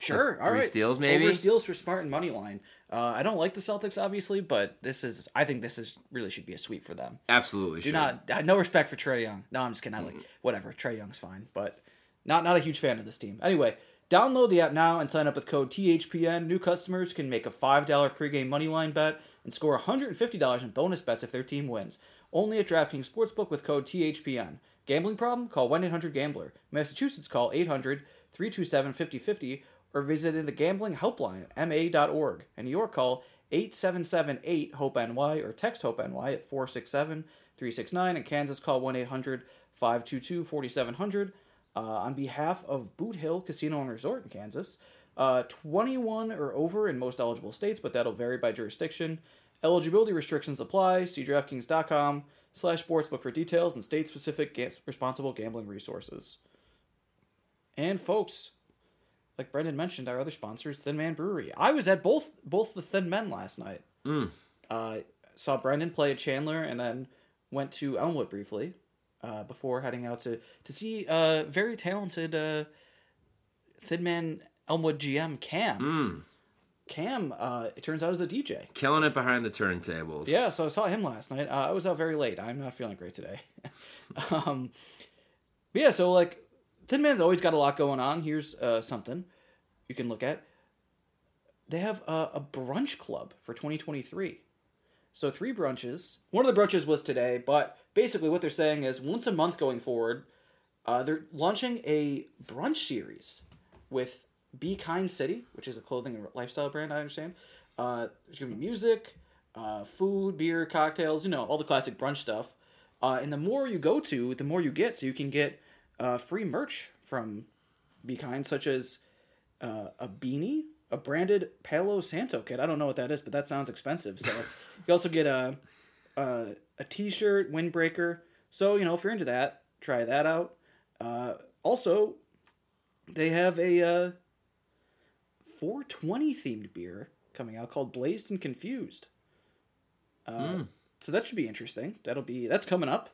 Sure, like all right. 3 steals, maybe? Over steals for Smart and money line. I don't like the Celtics, obviously, but I think this really should be a sweep for them. Absolutely should. I have no respect for Trae Young. No, I'm just kidding. Whatever, Trae Young's fine, but not a huge fan of this team. Anyway, download the app now and sign up with code THPN. New customers can make a $5 pregame money line bet and score $150 in bonus bets if their team wins. Only at DraftKings Sportsbook with code THPN. Gambling problem? Call 1-800-GAMBLER. Massachusetts, call 800-327-5050 or visit the Gambling Helpline, ma.org. In New York, call 8778-HOPE-NY or text HOPE-NY at 467-369. In Kansas, call 1-800-522-4700. On behalf of Boot Hill Casino and Resort in Kansas, 21 or over in most eligible states, but that'll vary by jurisdiction. Eligibility restrictions apply. See DraftKings.com/sportsbook for details and state-specific responsible gambling resources. And folks, like Brendan mentioned, our other sponsors, Thin Man Brewery. I was at both the Thin Men last night. Saw Brendan play at Chandler and then went to Elmwood briefly before heading out to see very talented Thin Man Elmwood GM Cam. Cam, it turns out, is a DJ. Killing it behind the turntables. Yeah, so I saw him last night. I was out very late. I'm not feeling great today. But yeah, so like, Thin Man's always got a lot going on. Here's something you can look at. They have a brunch club for 2023. So 3 brunches. One of the brunches was today, but basically what they're saying is once a month going forward, they're launching a brunch series with Be Kind City, which is a clothing and lifestyle brand, I understand. There's going to be music, food, beer, cocktails, you know, all the classic brunch stuff. And the more you go to, the more you get, so you can get free merch from Be Kind, such as a beanie, a branded Palo Santo kit. I don't know what that is, but that sounds expensive. So you also get a t-shirt, windbreaker. So, you know, if you're into that, try that out. Also, they have a 420 themed beer coming out called Blazed and Confused. So that should be interesting. That's coming up.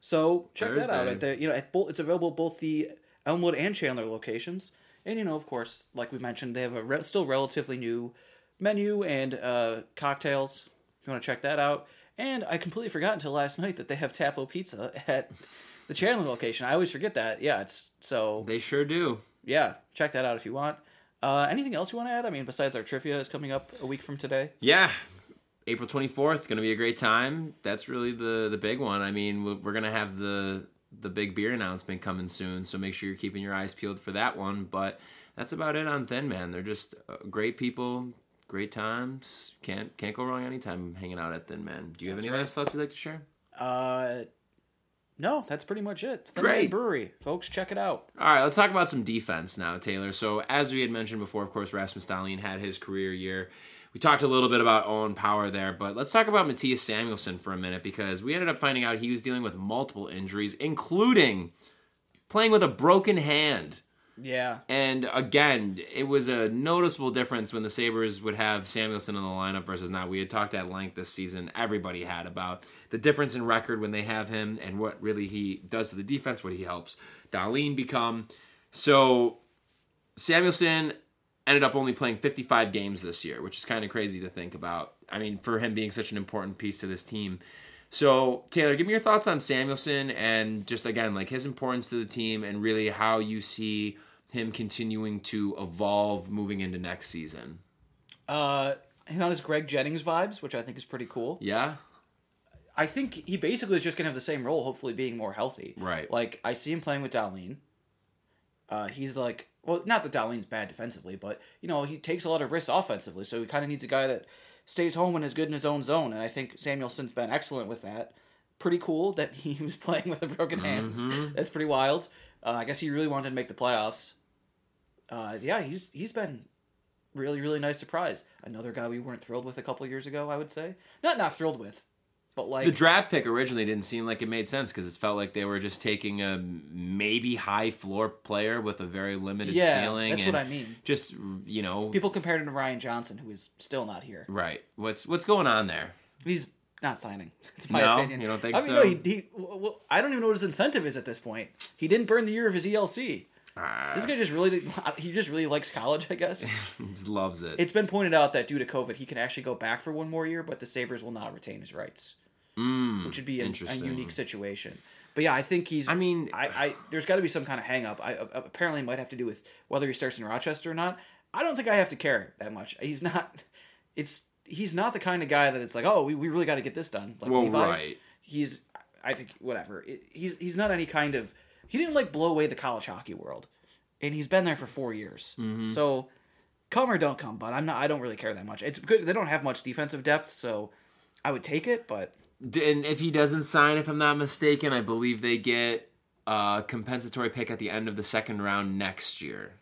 So check Thursday. That out. At the, you know, it's available at both the Elmwood and Chandler locations. And, you know, of course, like we mentioned, they have a still relatively new menu and cocktails. If you want to check that out. And I completely forgot until last night that they have Tapo Pizza at the Chandler location. I always forget that. Yeah, it's so... They sure do. Yeah, check that out if you want. Anything else you want to add? I mean, besides our trivia is coming up a week from today. Yeah. April 24th, going to be a great time. That's really the big one. I mean, we're going to have the big beer announcement coming soon, so make sure you're keeping your eyes peeled for that one. But that's about it on Thin Man. They're just great people, great times. Can't go wrong anytime hanging out at Thin Man. Do you have any last thoughts you'd like to share? No, that's pretty much it. Thin Man Brewery. Folks, check it out. All right, let's talk about some defense now, Taylor. So as we had mentioned before, of course, Rasmus Dahlin had his career year. We talked a little bit about Owen Power there, but let's talk about Mattias Samuelsson for a minute, because we ended up finding out he was dealing with multiple injuries, including playing with a broken hand. Yeah. And again, it was a noticeable difference when the Sabres would have Samuelsson in the lineup versus not. We had talked at length this season, everybody had, about the difference in record when they have him and what really he does to the defense, what he helps Dahlin become. So Samuelsson ended up only playing 55 games this year, which is kind of crazy to think about. I mean, for him being such an important piece to this team. So, Taylor, give me your thoughts on Samuelsson and just, again, like his importance to the team and really how you see him continuing to evolve moving into next season. He's on his Greg Jennings vibes, which I think is pretty cool. Yeah. I think he basically is just going to have the same role, hopefully being more healthy. Right. Like, I see him playing with Dahlin. He's like... Well, not that Dahlin's bad defensively, but, you know, he takes a lot of risks offensively, so he kind of needs a guy that stays home and is good in his own zone, and I think Samuelson's been excellent with that. Pretty cool that he was playing with a broken hand. That's pretty wild. I guess he really wanted to make the playoffs. Yeah, he's been really, really nice surprise. Another guy we weren't thrilled with a couple years ago, I would say. Not thrilled with, but like... The draft pick originally didn't seem like it made sense because it felt like they were just taking a maybe high floor player with a very limited ceiling. Yeah, that's what I mean. Just, you know... People compared him to Ryan Johnson, who is still not here. Right. What's going on there? He's not signing. It's my opinion. You don't think so? No, I don't even know what his incentive is at this point. He didn't burn the year of his ELC. This guy just really likes college, I guess. Just loves it. It's been pointed out that due to COVID, he can actually go back for one more year, but the Sabres will not retain his rights. Which would be a unique situation. But yeah, I think he's... I mean... there's got to be some kind of hang-up. Apparently, it might have to do with whether he starts in Rochester or not. I don't think I have to care that much. He's not the kind of guy that it's like, oh, we really got to get this done. Like, well, Levi, right. He's... I think, whatever. He's not any kind of... He didn't, blow away the college hockey world. And he's been there for 4 years. So, Come or don't come, but I don't really care that much. It's good. They don't have much defensive depth, so I would take it, but... And if he doesn't sign, if I'm not mistaken, I believe they get a compensatory pick at the end of the second round next year.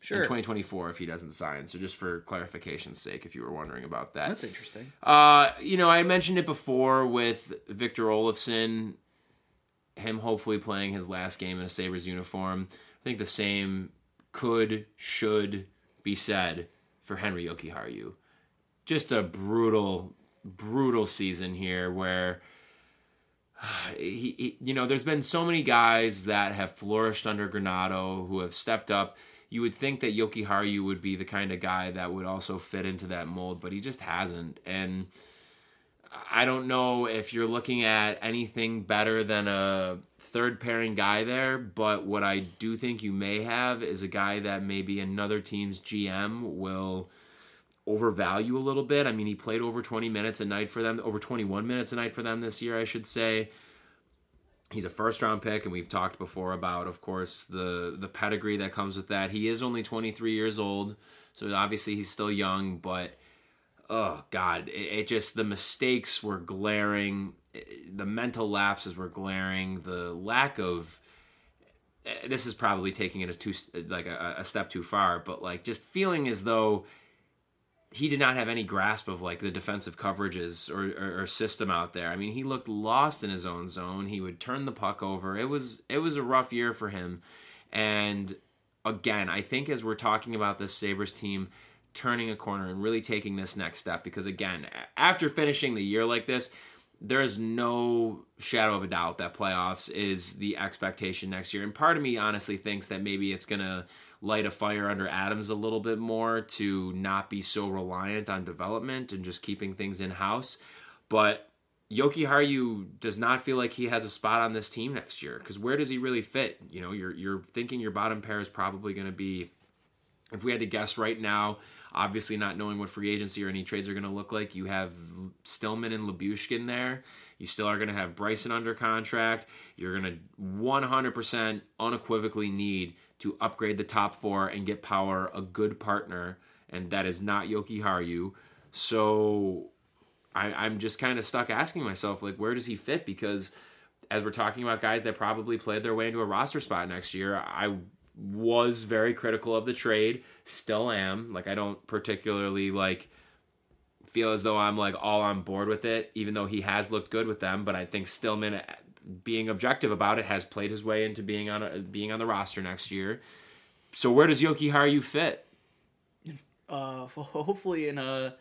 Sure. In 2024 if he doesn't sign. So just for clarification's sake, if you were wondering about that. That's interesting. You know, I mentioned it before with Victor Olofsson, him hopefully playing his last game in a Sabres uniform. I think the same could, should be said for Henry Jokiharju. Just a brutal season here where he you know, there's been so many guys that have flourished under Granato who have stepped up. You would think that Jokiharju would be the kind of guy that would also fit into that mold, but he just hasn't. And I don't know if you're looking at anything better than a third-pairing guy there, but what I do think you may have is a guy that maybe another team's GM will overvalue a little bit. I mean, he played over 20 minutes a night for them, over 21 minutes a night for them this year, I should say. He's a first-round pick, and we've talked before about, of course, the pedigree that comes with that. He is only 23 years old, so obviously he's still young, but, oh, God, it just, the mistakes were glaring, the mental lapses were glaring, the lack of, this is probably taking it a step too far, but, like, just feeling as though he did not have any grasp of like the defensive coverages or system out there. I mean, he looked lost in his own zone. He would turn the puck over. It was a rough year for him. And again, I think as we're talking about this Sabres team turning a corner and really taking this next step, because again, after finishing the year like this, there is no shadow of a doubt that playoffs is the expectation next year. And part of me honestly thinks that maybe it's going to light a fire under Adams a little bit more to not be so reliant on development and just keeping things in-house. But Jokiharju does not feel like he has a spot on this team next year, because where does he really fit? You know, you're thinking your bottom pair is probably going to be, if we had to guess right now, obviously not knowing what free agency or any trades are going to look like, you have Stillman and Lyubushkin there. You still are going to have Bryson under contract. You're going to 100% unequivocally need to upgrade the top four and get Power a good partner, and that is not Jokiharju. So I'm just kind of stuck asking myself, like, where does he fit? Because as we're talking about guys that probably played their way into a roster spot next year, I was very critical of the trade, still am. Like, I don't particularly, like, feel as though I'm, like, all on board with it, even though he has looked good with them. But I think Stillman, being objective about it, has played his way into being on the roster next year. So where does Jokiharju fit? Hopefully in a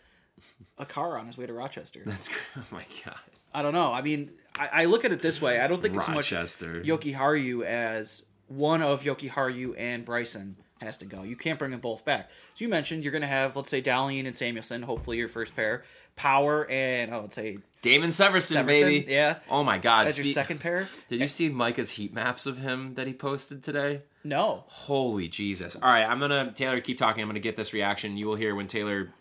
car on his way to Rochester. That's, oh my God. I don't know. I mean, I look at it this way. I don't think it's so much Jokiharju as one of Jokiharju and Bryson has to go. You can't bring them both back. So you mentioned you're going to have, let's say, Dallin and Samuelsson, hopefully your first pair. Power and, let's say... Damon Severson, baby. Yeah. Oh, my God. That's your second pair. Did you see Micah's heat maps of him that he posted today? No. Holy Jesus. All right, I'm going to... Taylor, keep talking. I'm going to get this reaction. You will hear when Taylor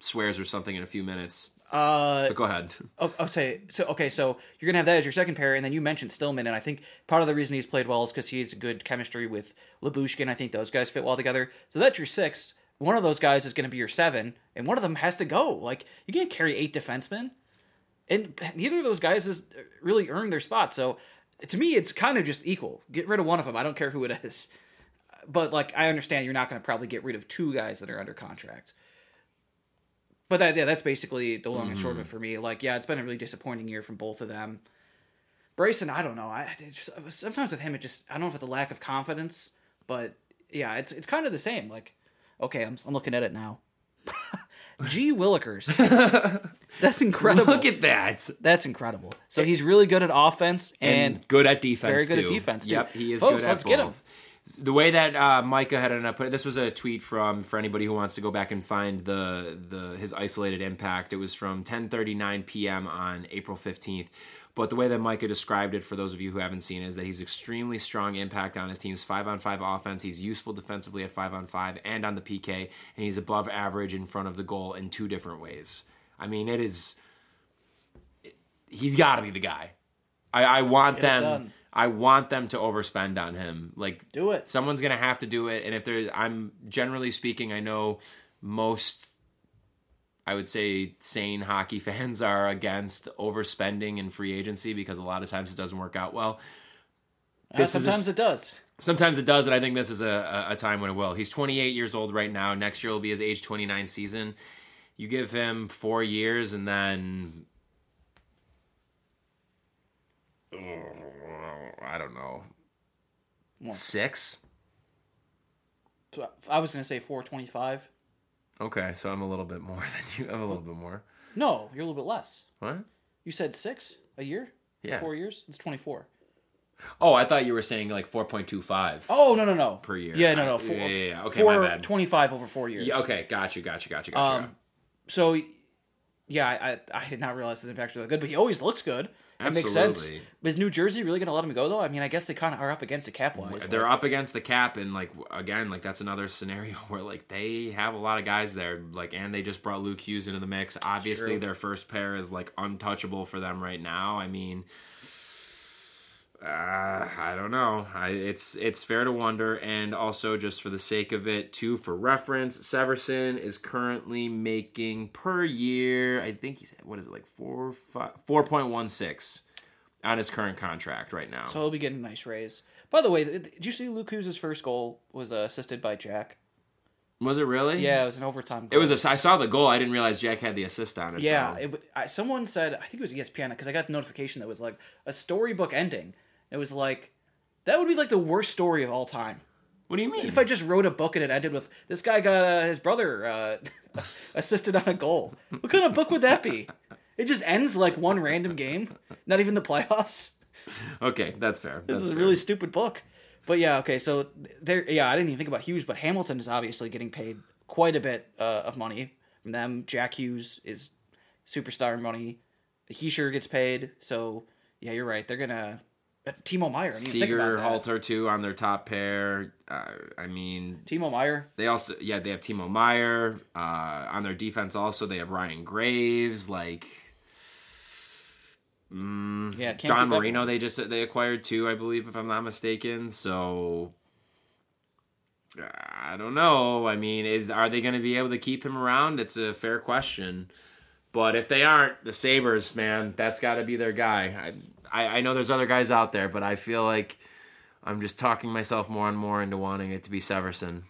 swears or something in a few minutes. But go ahead. So you're going to have that as your second pair, and then you mentioned Stillman, and I think part of the reason he's played well is because he has a good chemistry with Lyubushkin. I think those guys fit well together. So that's your six. One of those guys is going to be your seven, and one of them has to go. Like, you can't carry eight defensemen. And neither of those guys has really earned their spot. So, to me, it's kind of just equal. Get rid of one of them. I don't care who it is. But, like, I understand you're not going to probably get rid of two guys that are under contract. But, that's basically the long and short of it for me. Like, yeah, it's been a really disappointing year from both of them. Bryson, I don't know. Sometimes with him, it just... I don't know if it's a lack of confidence. But, yeah, it's kind of the same. Like, okay, I'm looking at it now. G. Willikers. That's incredible. Look at that. That's incredible. So he's really good at offense and good at defense. Very good at defense, too. Yep, he is good at both. Let's get him. The way that Micah had it up, this was a tweet for anybody who wants to go back and find his isolated impact. It was from 10:39 p.m. on April 15th. But the way that Micah described it, for those of you who haven't seen it, is that he's extremely strong impact on his team's 5-on-5 offense. He's useful defensively at 5-on-5 and on the PK, and he's above average in front of the goal in two different ways. I mean, he's got to be the guy. I want them. I want them to overspend on him. Like, do it. Someone's going to have to do it. And if there's, I'm generally speaking, I know most, I would say, sane hockey fans are against overspending in free agency because a lot of times it doesn't work out well. Sometimes it does. Sometimes it does, and I think this is a time when it will. He's 28 years old right now. Next year will be his age 29 season. You give him 4 years, and then I don't know. One. 6? So I was going to say 425. Okay, so I'm a little bit more than you. I'm a little bit more. No, you're a little bit less. What? You said 6 a year? Yeah. 4 years? It's 24. Oh, I thought you were saying like 4.25. Oh, no. Per year. Yeah, no. Four, yeah. Okay, my bad. 25 over 4 years. Yeah, okay, gotcha. So, yeah, I did not realize his impact was really good, but he always looks good. Absolutely. It makes sense. But is New Jersey really going to let him go, though? I mean, I guess they kind of are up against the cap wise. They're up against the cap, and, like, again, like, that's another scenario where, like, they have a lot of guys there, like, and they just brought Luke Hughes into the mix. Obviously, sure. Their first pair is, like, untouchable for them right now. I mean, I don't know. It's fair to wonder, and also just for the sake of it, too, for reference, Severson is currently making per year, I think he's, 4.16 on his current contract right now. So he'll be getting a nice raise. By the way, did you see Luke Hughes' first goal was assisted by Jack? Was it really? Yeah, it was an overtime goal. I saw the goal. I didn't realize Jack had the assist on it. Yeah, someone said, I think it was ESPN, because I got the notification that was like a storybook ending. It was like, that would be like the worst story of all time. What do you mean? If I just wrote a book and it ended with, this guy got his brother assisted on a goal. What kind of book would that be? It just ends like one random game, not even the playoffs. Okay, that's fair. This is a really stupid book. But yeah, okay, so there. Yeah, I didn't even think about Hughes, but Hamilton is obviously getting paid quite a bit of money from them. Jack Hughes is superstar money. He sure gets paid. So yeah, you're right. They're going to... Timo Meier. I mean, Seager, Halter, too, on their top pair. Timo Meier. They have Timo Meier. On their defense also, they have Ryan Graves. Like, John Marino, they acquired, too, I believe, if I'm not mistaken. So, I don't know. I mean, are they going to be able to keep him around? It's a fair question. But if they aren't, the Sabres, man, that's got to be their guy. I know there's other guys out there, but I feel like I'm just talking myself more and more into wanting it to be Severson.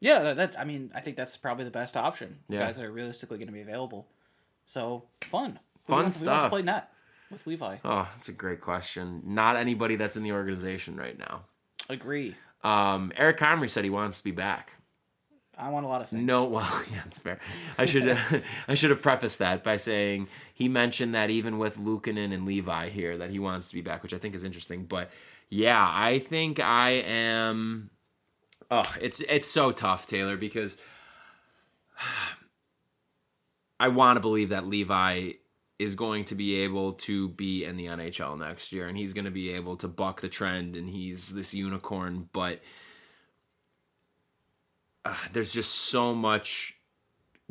Yeah, I think that's probably the best option. Yeah. Guys that are realistically going to be available. So, fun stuff. Who wants to play net with Levi? Oh, that's a great question. Not anybody that's in the organization right now. Agree. Eric Comrie said he wants to be back. I want a lot of things. No, well, yeah, that's fair. I should have prefaced that by saying he mentioned that even with Luukkonen and Levi here, that he wants to be back, which I think is interesting. But yeah, I think I am. Oh, it's so tough, Taylor, because I want to believe that Levi is going to be able to be in the NHL next year, and he's going to be able to buck the trend, and he's this unicorn, but. There's just so much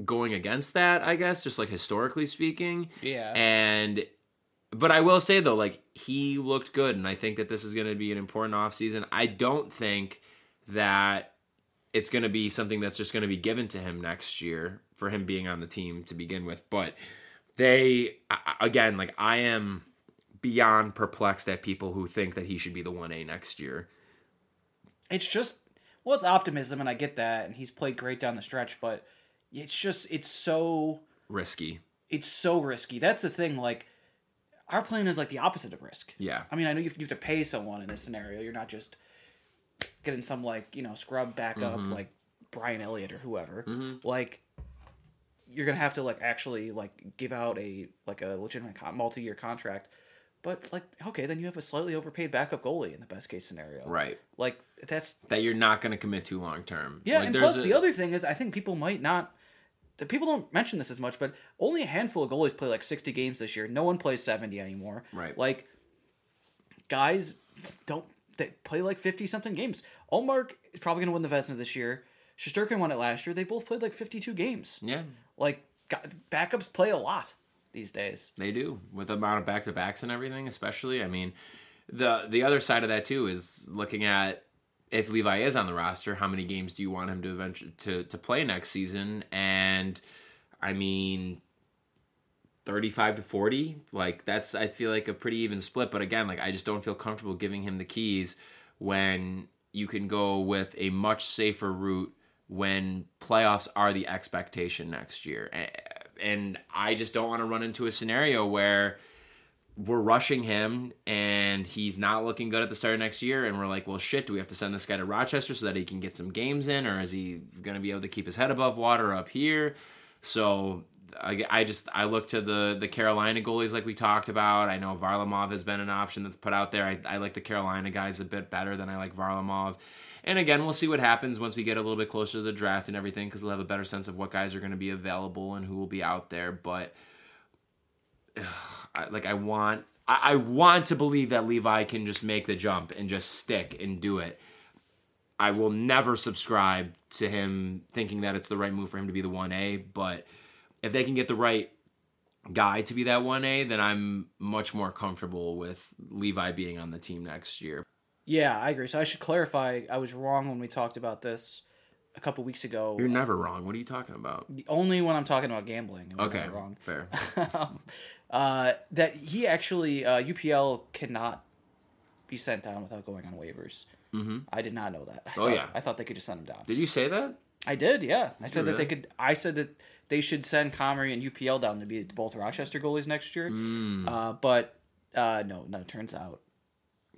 going against that, I guess, just like historically speaking. Yeah. But I will say, though, like, he looked good, and I think that this is going to be an important offseason. I don't think that it's going to be something that's just going to be given to him next year for him being on the team to begin with. But I am beyond perplexed at people who think that he should be the 1A next year. It's just... Well, it's optimism, and I get that, and he's played great down the stretch, but it's so... Risky. It's so risky. That's the thing, like, our plan is, like, the opposite of risk. Yeah. I mean, I know you have to pay someone in this scenario. You're not just getting some, like, you know, scrub backup, mm-hmm. like Brian Elliott or whoever. Mm-hmm. Like, you're going to have to, like, actually, like, give out a legitimate multi-year contract. But, like, okay, then you have a slightly overpaid backup goalie in the best-case scenario. Right. Like, that's... That you're not going to commit to long-term. Yeah, like, and plus the other thing is I think people might not... People don't mention this as much, but only a handful of goalies play, like, 60 games this year. No one plays 70 anymore. Right. Like, guys they play, like, 50-something games. Ullmark is probably going to win the Vezina this year. Shesterkin won it last year. They both played, like, 52 games. Yeah. Like, backups play a lot. These days they do, with the amount of back-to-backs and everything, especially. I mean, the other side of that too is looking at if Levi is on the roster, how many games do you want him to eventually to play next season? And I mean, 35 to 40, like that's, I feel like a pretty even split. But again, like I just don't feel comfortable giving him the keys when you can go with a much safer route when playoffs are the expectation next year. And I just don't want to run into a scenario where we're rushing him and he's not looking good at the start of next year. And we're like, well, shit, do we have to send this guy to Rochester so that he can get some games in? Or is he going to be able to keep his head above water up here? So I look to the Carolina goalies like we talked about. I know Varlamov has been an option that's put out there. I like the Carolina guys a bit better than I like Varlamov. And again, we'll see what happens once we get a little bit closer to the draft and everything, because we'll have a better sense of what guys are going to be available and who will be out there. But I want to believe that Levi can just make the jump and just stick and do it. I will never subscribe to him thinking that it's the right move for him to be the 1A, but if they can get the right guy to be that 1A, then I'm much more comfortable with Levi being on the team next year. Yeah, I agree. So I should clarify, I was wrong when we talked about this a couple weeks ago. You're never wrong. What are you talking about? Only when I'm talking about gambling. Okay, wrong. Fair. That he actually, UPL cannot be sent down without going on waivers. Mm-hmm. I did not know that. I thought they could just send him down. Did you say that? I did, yeah. I said that they could. I said that they should send Comrie and UPL down to be both Rochester goalies next year. But no, it turns out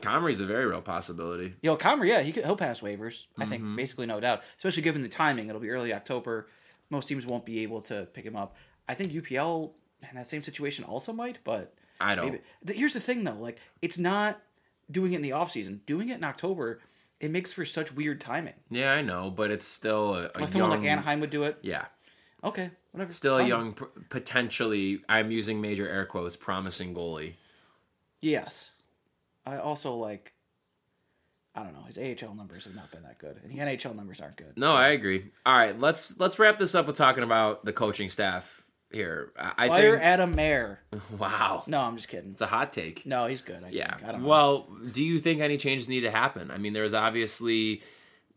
Comrie's a very real possibility. Yo, Comrie, yeah, he'll pass waivers. I think basically no doubt, especially given the timing. It'll be early October. Most teams won't be able to pick him up. I think UPL in that same situation also might, but I don't. Maybe. Here's the thing, though. Like, it's not doing it in the offseason. Doing it in October, it makes for such weird timing. Yeah, I know, but it's still someone like Anaheim would do it. Yeah. Okay, whatever. Still a young, potentially, I'm using major air quotes, promising goalie. Yes. I also like, I don't know, his AHL numbers have not been that good, and the NHL numbers aren't good. No, so. I agree. All right, let's wrap this up with talking about the coaching staff here. I think Adam Mayer. Wow. No, I'm just kidding. It's a hot take. No, he's good. I think. I don't know. Well, do you think any changes need to happen? I mean, there was obviously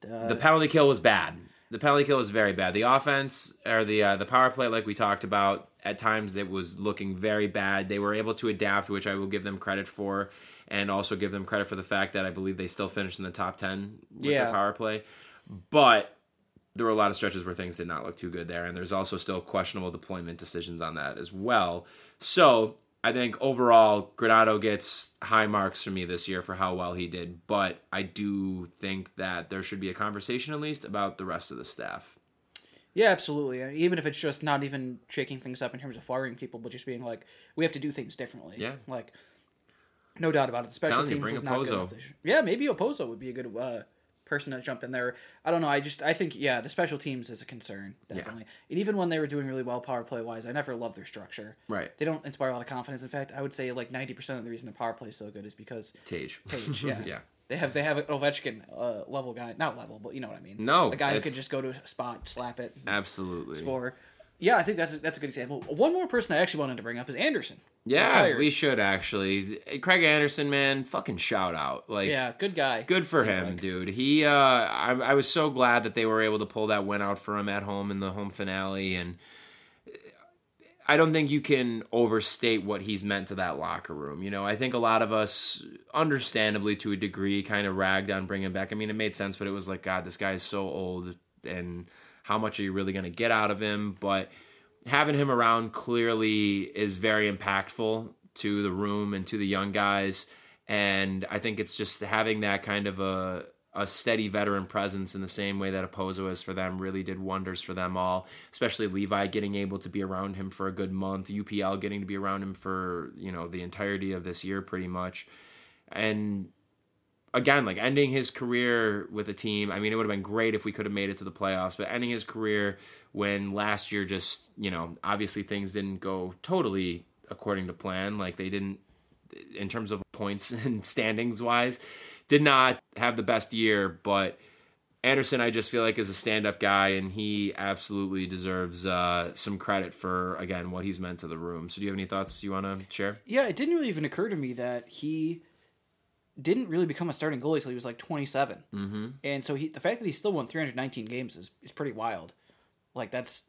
the penalty kill was bad. The penalty kill was very bad. The offense, or the power play, like we talked about, at times it was looking very bad. They were able to adapt, which I will give them credit for, and also give them credit for the fact that I believe they still finished in the top 10 with their power play. But there were a lot of stretches where things did not look too good there, and there's also still questionable deployment decisions on that as well. So I think overall, Granato gets high marks from me this year for how well he did, but I do think that there should be a conversation at least about the rest of the staff. Yeah, absolutely. Even if it's just not even shaking things up in terms of firing people, but just being like, we have to do things differently. Yeah. Like, no doubt about it. The special teams was not good. Yeah, maybe Okposo would be a good person to jump in there. I don't know. I think the special teams is a concern, definitely. Yeah. And even when they were doing really well power play wise, I never loved their structure. Right. They don't inspire a lot of confidence. In fact, I would say like 90% of the reason the power play is so good is because Tage, yeah. Yeah. They have an Ovechkin level guy. Not level, but you know what I mean. No. A guy who can just go to a spot, slap it. Absolutely. Score. Yeah, I think that's a good example. One more person I actually wanted to bring up is Anderson. Yeah, we should actually. Craig Anderson, man, fucking shout out. Like, yeah, good guy. Good for him, dude. He, I was so glad that they were able to pull that win out for him at home in the home finale, and I don't think you can overstate what he's meant to that locker room. You know, I think a lot of us, understandably to a degree, kind of ragged on bringing him back. I mean, it made sense, but it was like, God, this guy is so old, and how much are you really going to get out of him? But having him around clearly is very impactful to the room and to the young guys. And I think it's just having that kind of a steady veteran presence in the same way that Okposo is for them really did wonders for them all, especially Levi getting able to be around him for a good month, UPL getting to be around him for, you know, the entirety of this year pretty much. And again, like ending his career with a team, I mean, it would have been great if we could have made it to the playoffs, but ending his career when last year just, you know, obviously things didn't go totally according to plan. Like they didn't, in terms of points and standings wise, did not have the best year. But Anderson, I just feel like, is a stand-up guy, and he absolutely deserves some credit for, again, what he's meant to the room. So do you have any thoughts you want to share? Yeah, it didn't really even occur to me that he didn't really become a starting goalie until he was like 27. Mm-hmm. And so the fact that he still won 319 games is pretty wild. Like it's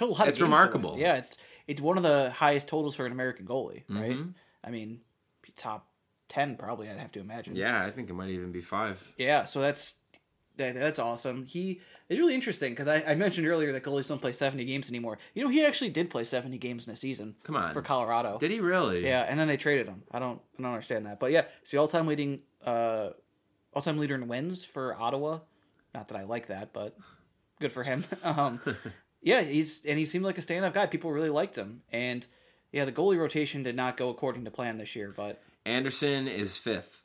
a lot. It's remarkable. Yeah. It's one of the highest totals for an American goalie, right? Mm-hmm. I mean, top 10 probably, I'd have to imagine. Yeah. I think it might even be 5. Yeah. So that's awesome. It's really interesting because I mentioned earlier that goalies don't play 70 games anymore. You know, he actually did play 70 games in a season. Come on. For Colorado. Did he really? Yeah, and then they traded him. I don't understand that. But yeah, he's the all-time leader in wins for Ottawa. Not that I like that, but good for him. Yeah, he seemed like a stand-up guy. People really liked him. And yeah, the goalie rotation did not go according to plan this year, but Anderson is 5th.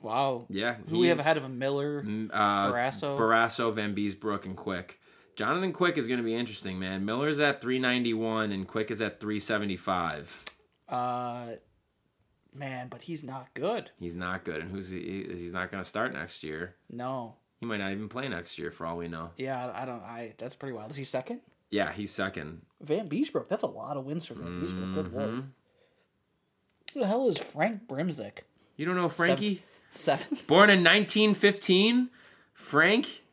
Wow. Yeah. Who we have ahead of him? Miller, Barrasso, Van Beesbrook, and Quick. Jonathan Quick is going to be interesting, man. Miller's at 391, and Quick is at 375. Man, but he's not good. He's not good, and he's not going to start next year. No. He might not even play next year, for all we know. Yeah, that's pretty wild. Is he second? Yeah, he's second. Van Beesbrook, that's a lot of wins for Van Beesbrook. Good work. Who the hell is Frank Brimsek? You don't know Frankie? Seventh. Born in 1915, Frank?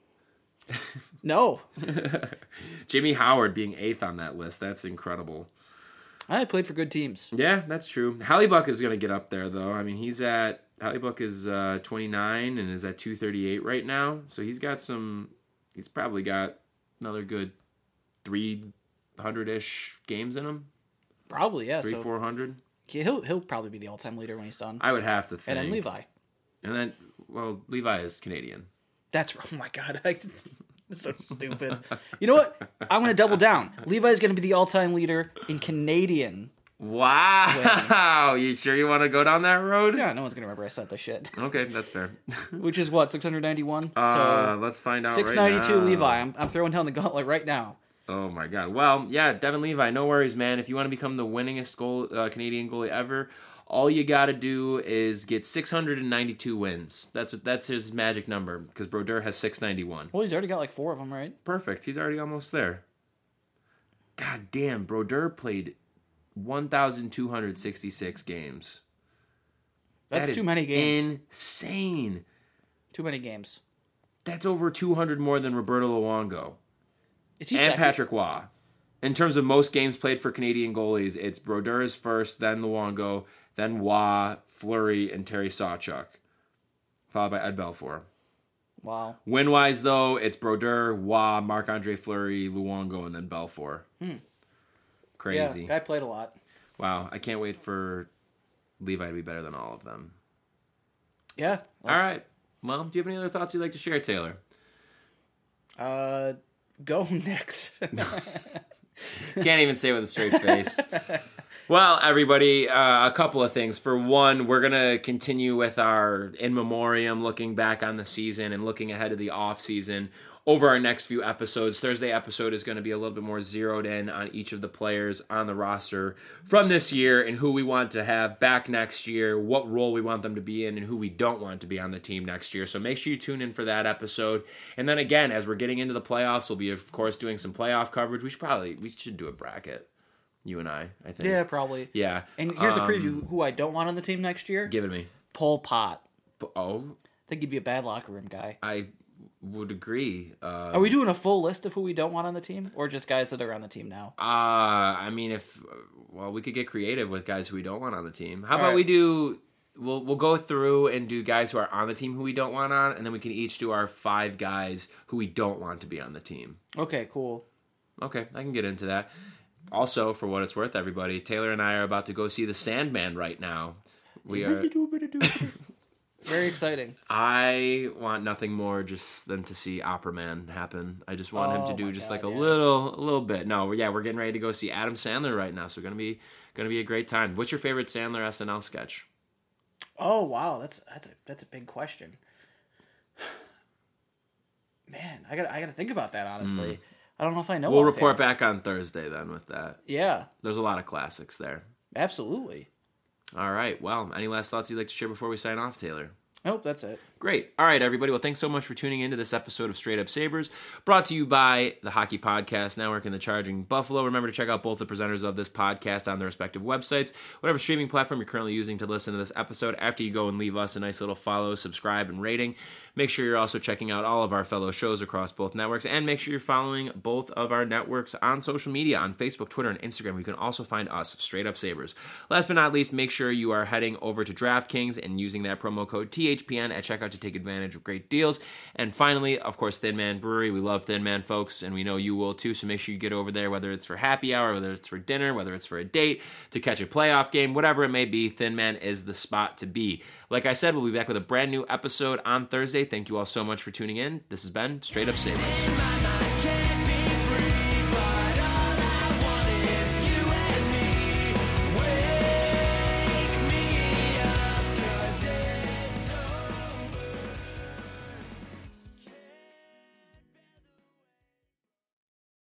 No. Jimmy Howard being 8th on that list. That's incredible. I played for good teams. Yeah, that's true. Halibuck is going to get up there, though. I mean, Halibuck is 29 and is at 238 right now. So he's probably got another good 300-ish games in him. Probably, yeah. 400. He'll probably be the all-time leader when he's done. I would have to think. And then Levi. Levi is Canadian. That's, oh my God, that's so stupid. You know what? I'm going to double down. Levi's going to be the all-time leader in Canadian. Wow. Wins. You sure you want to go down that road? Yeah, no one's going to remember I said this shit. Okay, that's fair. Which is what, 691? So let's find out 692 right now. Levi. I'm throwing down the gauntlet right now. Oh, my God. Well, yeah, Devin Levi, no worries, man. If you want to become the winningest Canadian goalie ever, all you got to do is get 692 wins. That's his magic number, because Brodeur has 691. Well, he's already got like 4 of them, right? Perfect. He's already almost there. God damn, Brodeur played 1,266 games. That's too many games. Insane. Too many games. That's over 200 more than Roberto Luongo. Is he and second? Patrick Waugh. In terms of most games played for Canadian goalies, it's Brodeur is first, then Luongo, then Waugh, Fleury, and Terry Sawchuk, followed by Ed Belfour. Wow. Win-wise, though, it's Brodeur, Waugh, Marc-Andre Fleury, Luongo, and then Belfour. Crazy. Yeah, guy played a lot. Wow. I can't wait for Levi to be better than all of them. Yeah. Well, all right. Well, do you have any other thoughts you'd like to share, Taylor? Go next. Can't even say it with a straight face. Well, everybody, a couple of things. For one, we're going to continue with our in memoriam, looking back on the season and looking ahead to the off season over our next few episodes. Thursday episode is going to be a little bit more zeroed in on each of the players on the roster from this year and who we want to have back next year, what role we want them to be in, and who we don't want to be on the team next year. So make sure you tune in for that episode. And then again, as we're getting into the playoffs, we'll be, of course, doing some playoff coverage. We should do a bracket. You and I think. Yeah, probably. Yeah. And here's a preview who I don't want on the team next year. Give it to me. Pol Pot. Oh. I think he'd be a bad locker room guy. I would agree. Are we doing a full list of who we don't want on the team? Or just guys that are on the team now? I mean, we could get creative with guys who we don't want on the team. How All about right. we do, we'll go through and do guys who are on the team who we don't want on, and then we can each do our 5 guys who we don't want to be on the team. Okay, cool. Okay, I can get into that. Also, for what it's worth, everybody, Taylor and I are about to go see The Sandman right now. We are very exciting. I want nothing more just than to see Opera Man happen. I just want him to do just a little bit. No, yeah, we're getting ready to go see Adam Sandler right now, so gonna be a great time. What's your favorite Sandler SNL sketch? Oh wow, that's a big question. Man, I gotta think about that honestly. I don't know if I know. We'll report back on Thursday then with that. Yeah. There's a lot of classics there. Absolutely. All right. Well, any last thoughts you'd like to share before we sign off, Taylor? Nope, that's it. Great. All right, everybody. Well, thanks so much for tuning in to this episode of Straight Up Sabres, brought to you by the Hockey Podcast Network and the Charging Buffalo. Remember to check out both the presenters of this podcast on their respective websites, whatever streaming platform you're currently using to listen to this episode. After you go and leave us a nice little follow, subscribe, and rating, make sure you're also checking out all of our fellow shows across both networks, and make sure you're following both of our networks on social media, on Facebook, Twitter, and Instagram. You can also find us, Straight Up Sabres. Last but not least, make sure you are heading over to DraftKings and using that promo code THPN at checkout to take advantage of great deals. And finally, of course, Thin Man Brewery. We love Thin Man, folks, and we know you will too, so make sure you get over there, whether it's for happy hour, whether it's for dinner, whether it's for a date, to catch a playoff game, whatever it may be, Thin Man is the spot to be. Like I said, we'll be back with a brand new episode on Thursday. Thank you all so much for tuning in. This has been Straight Up Sabres.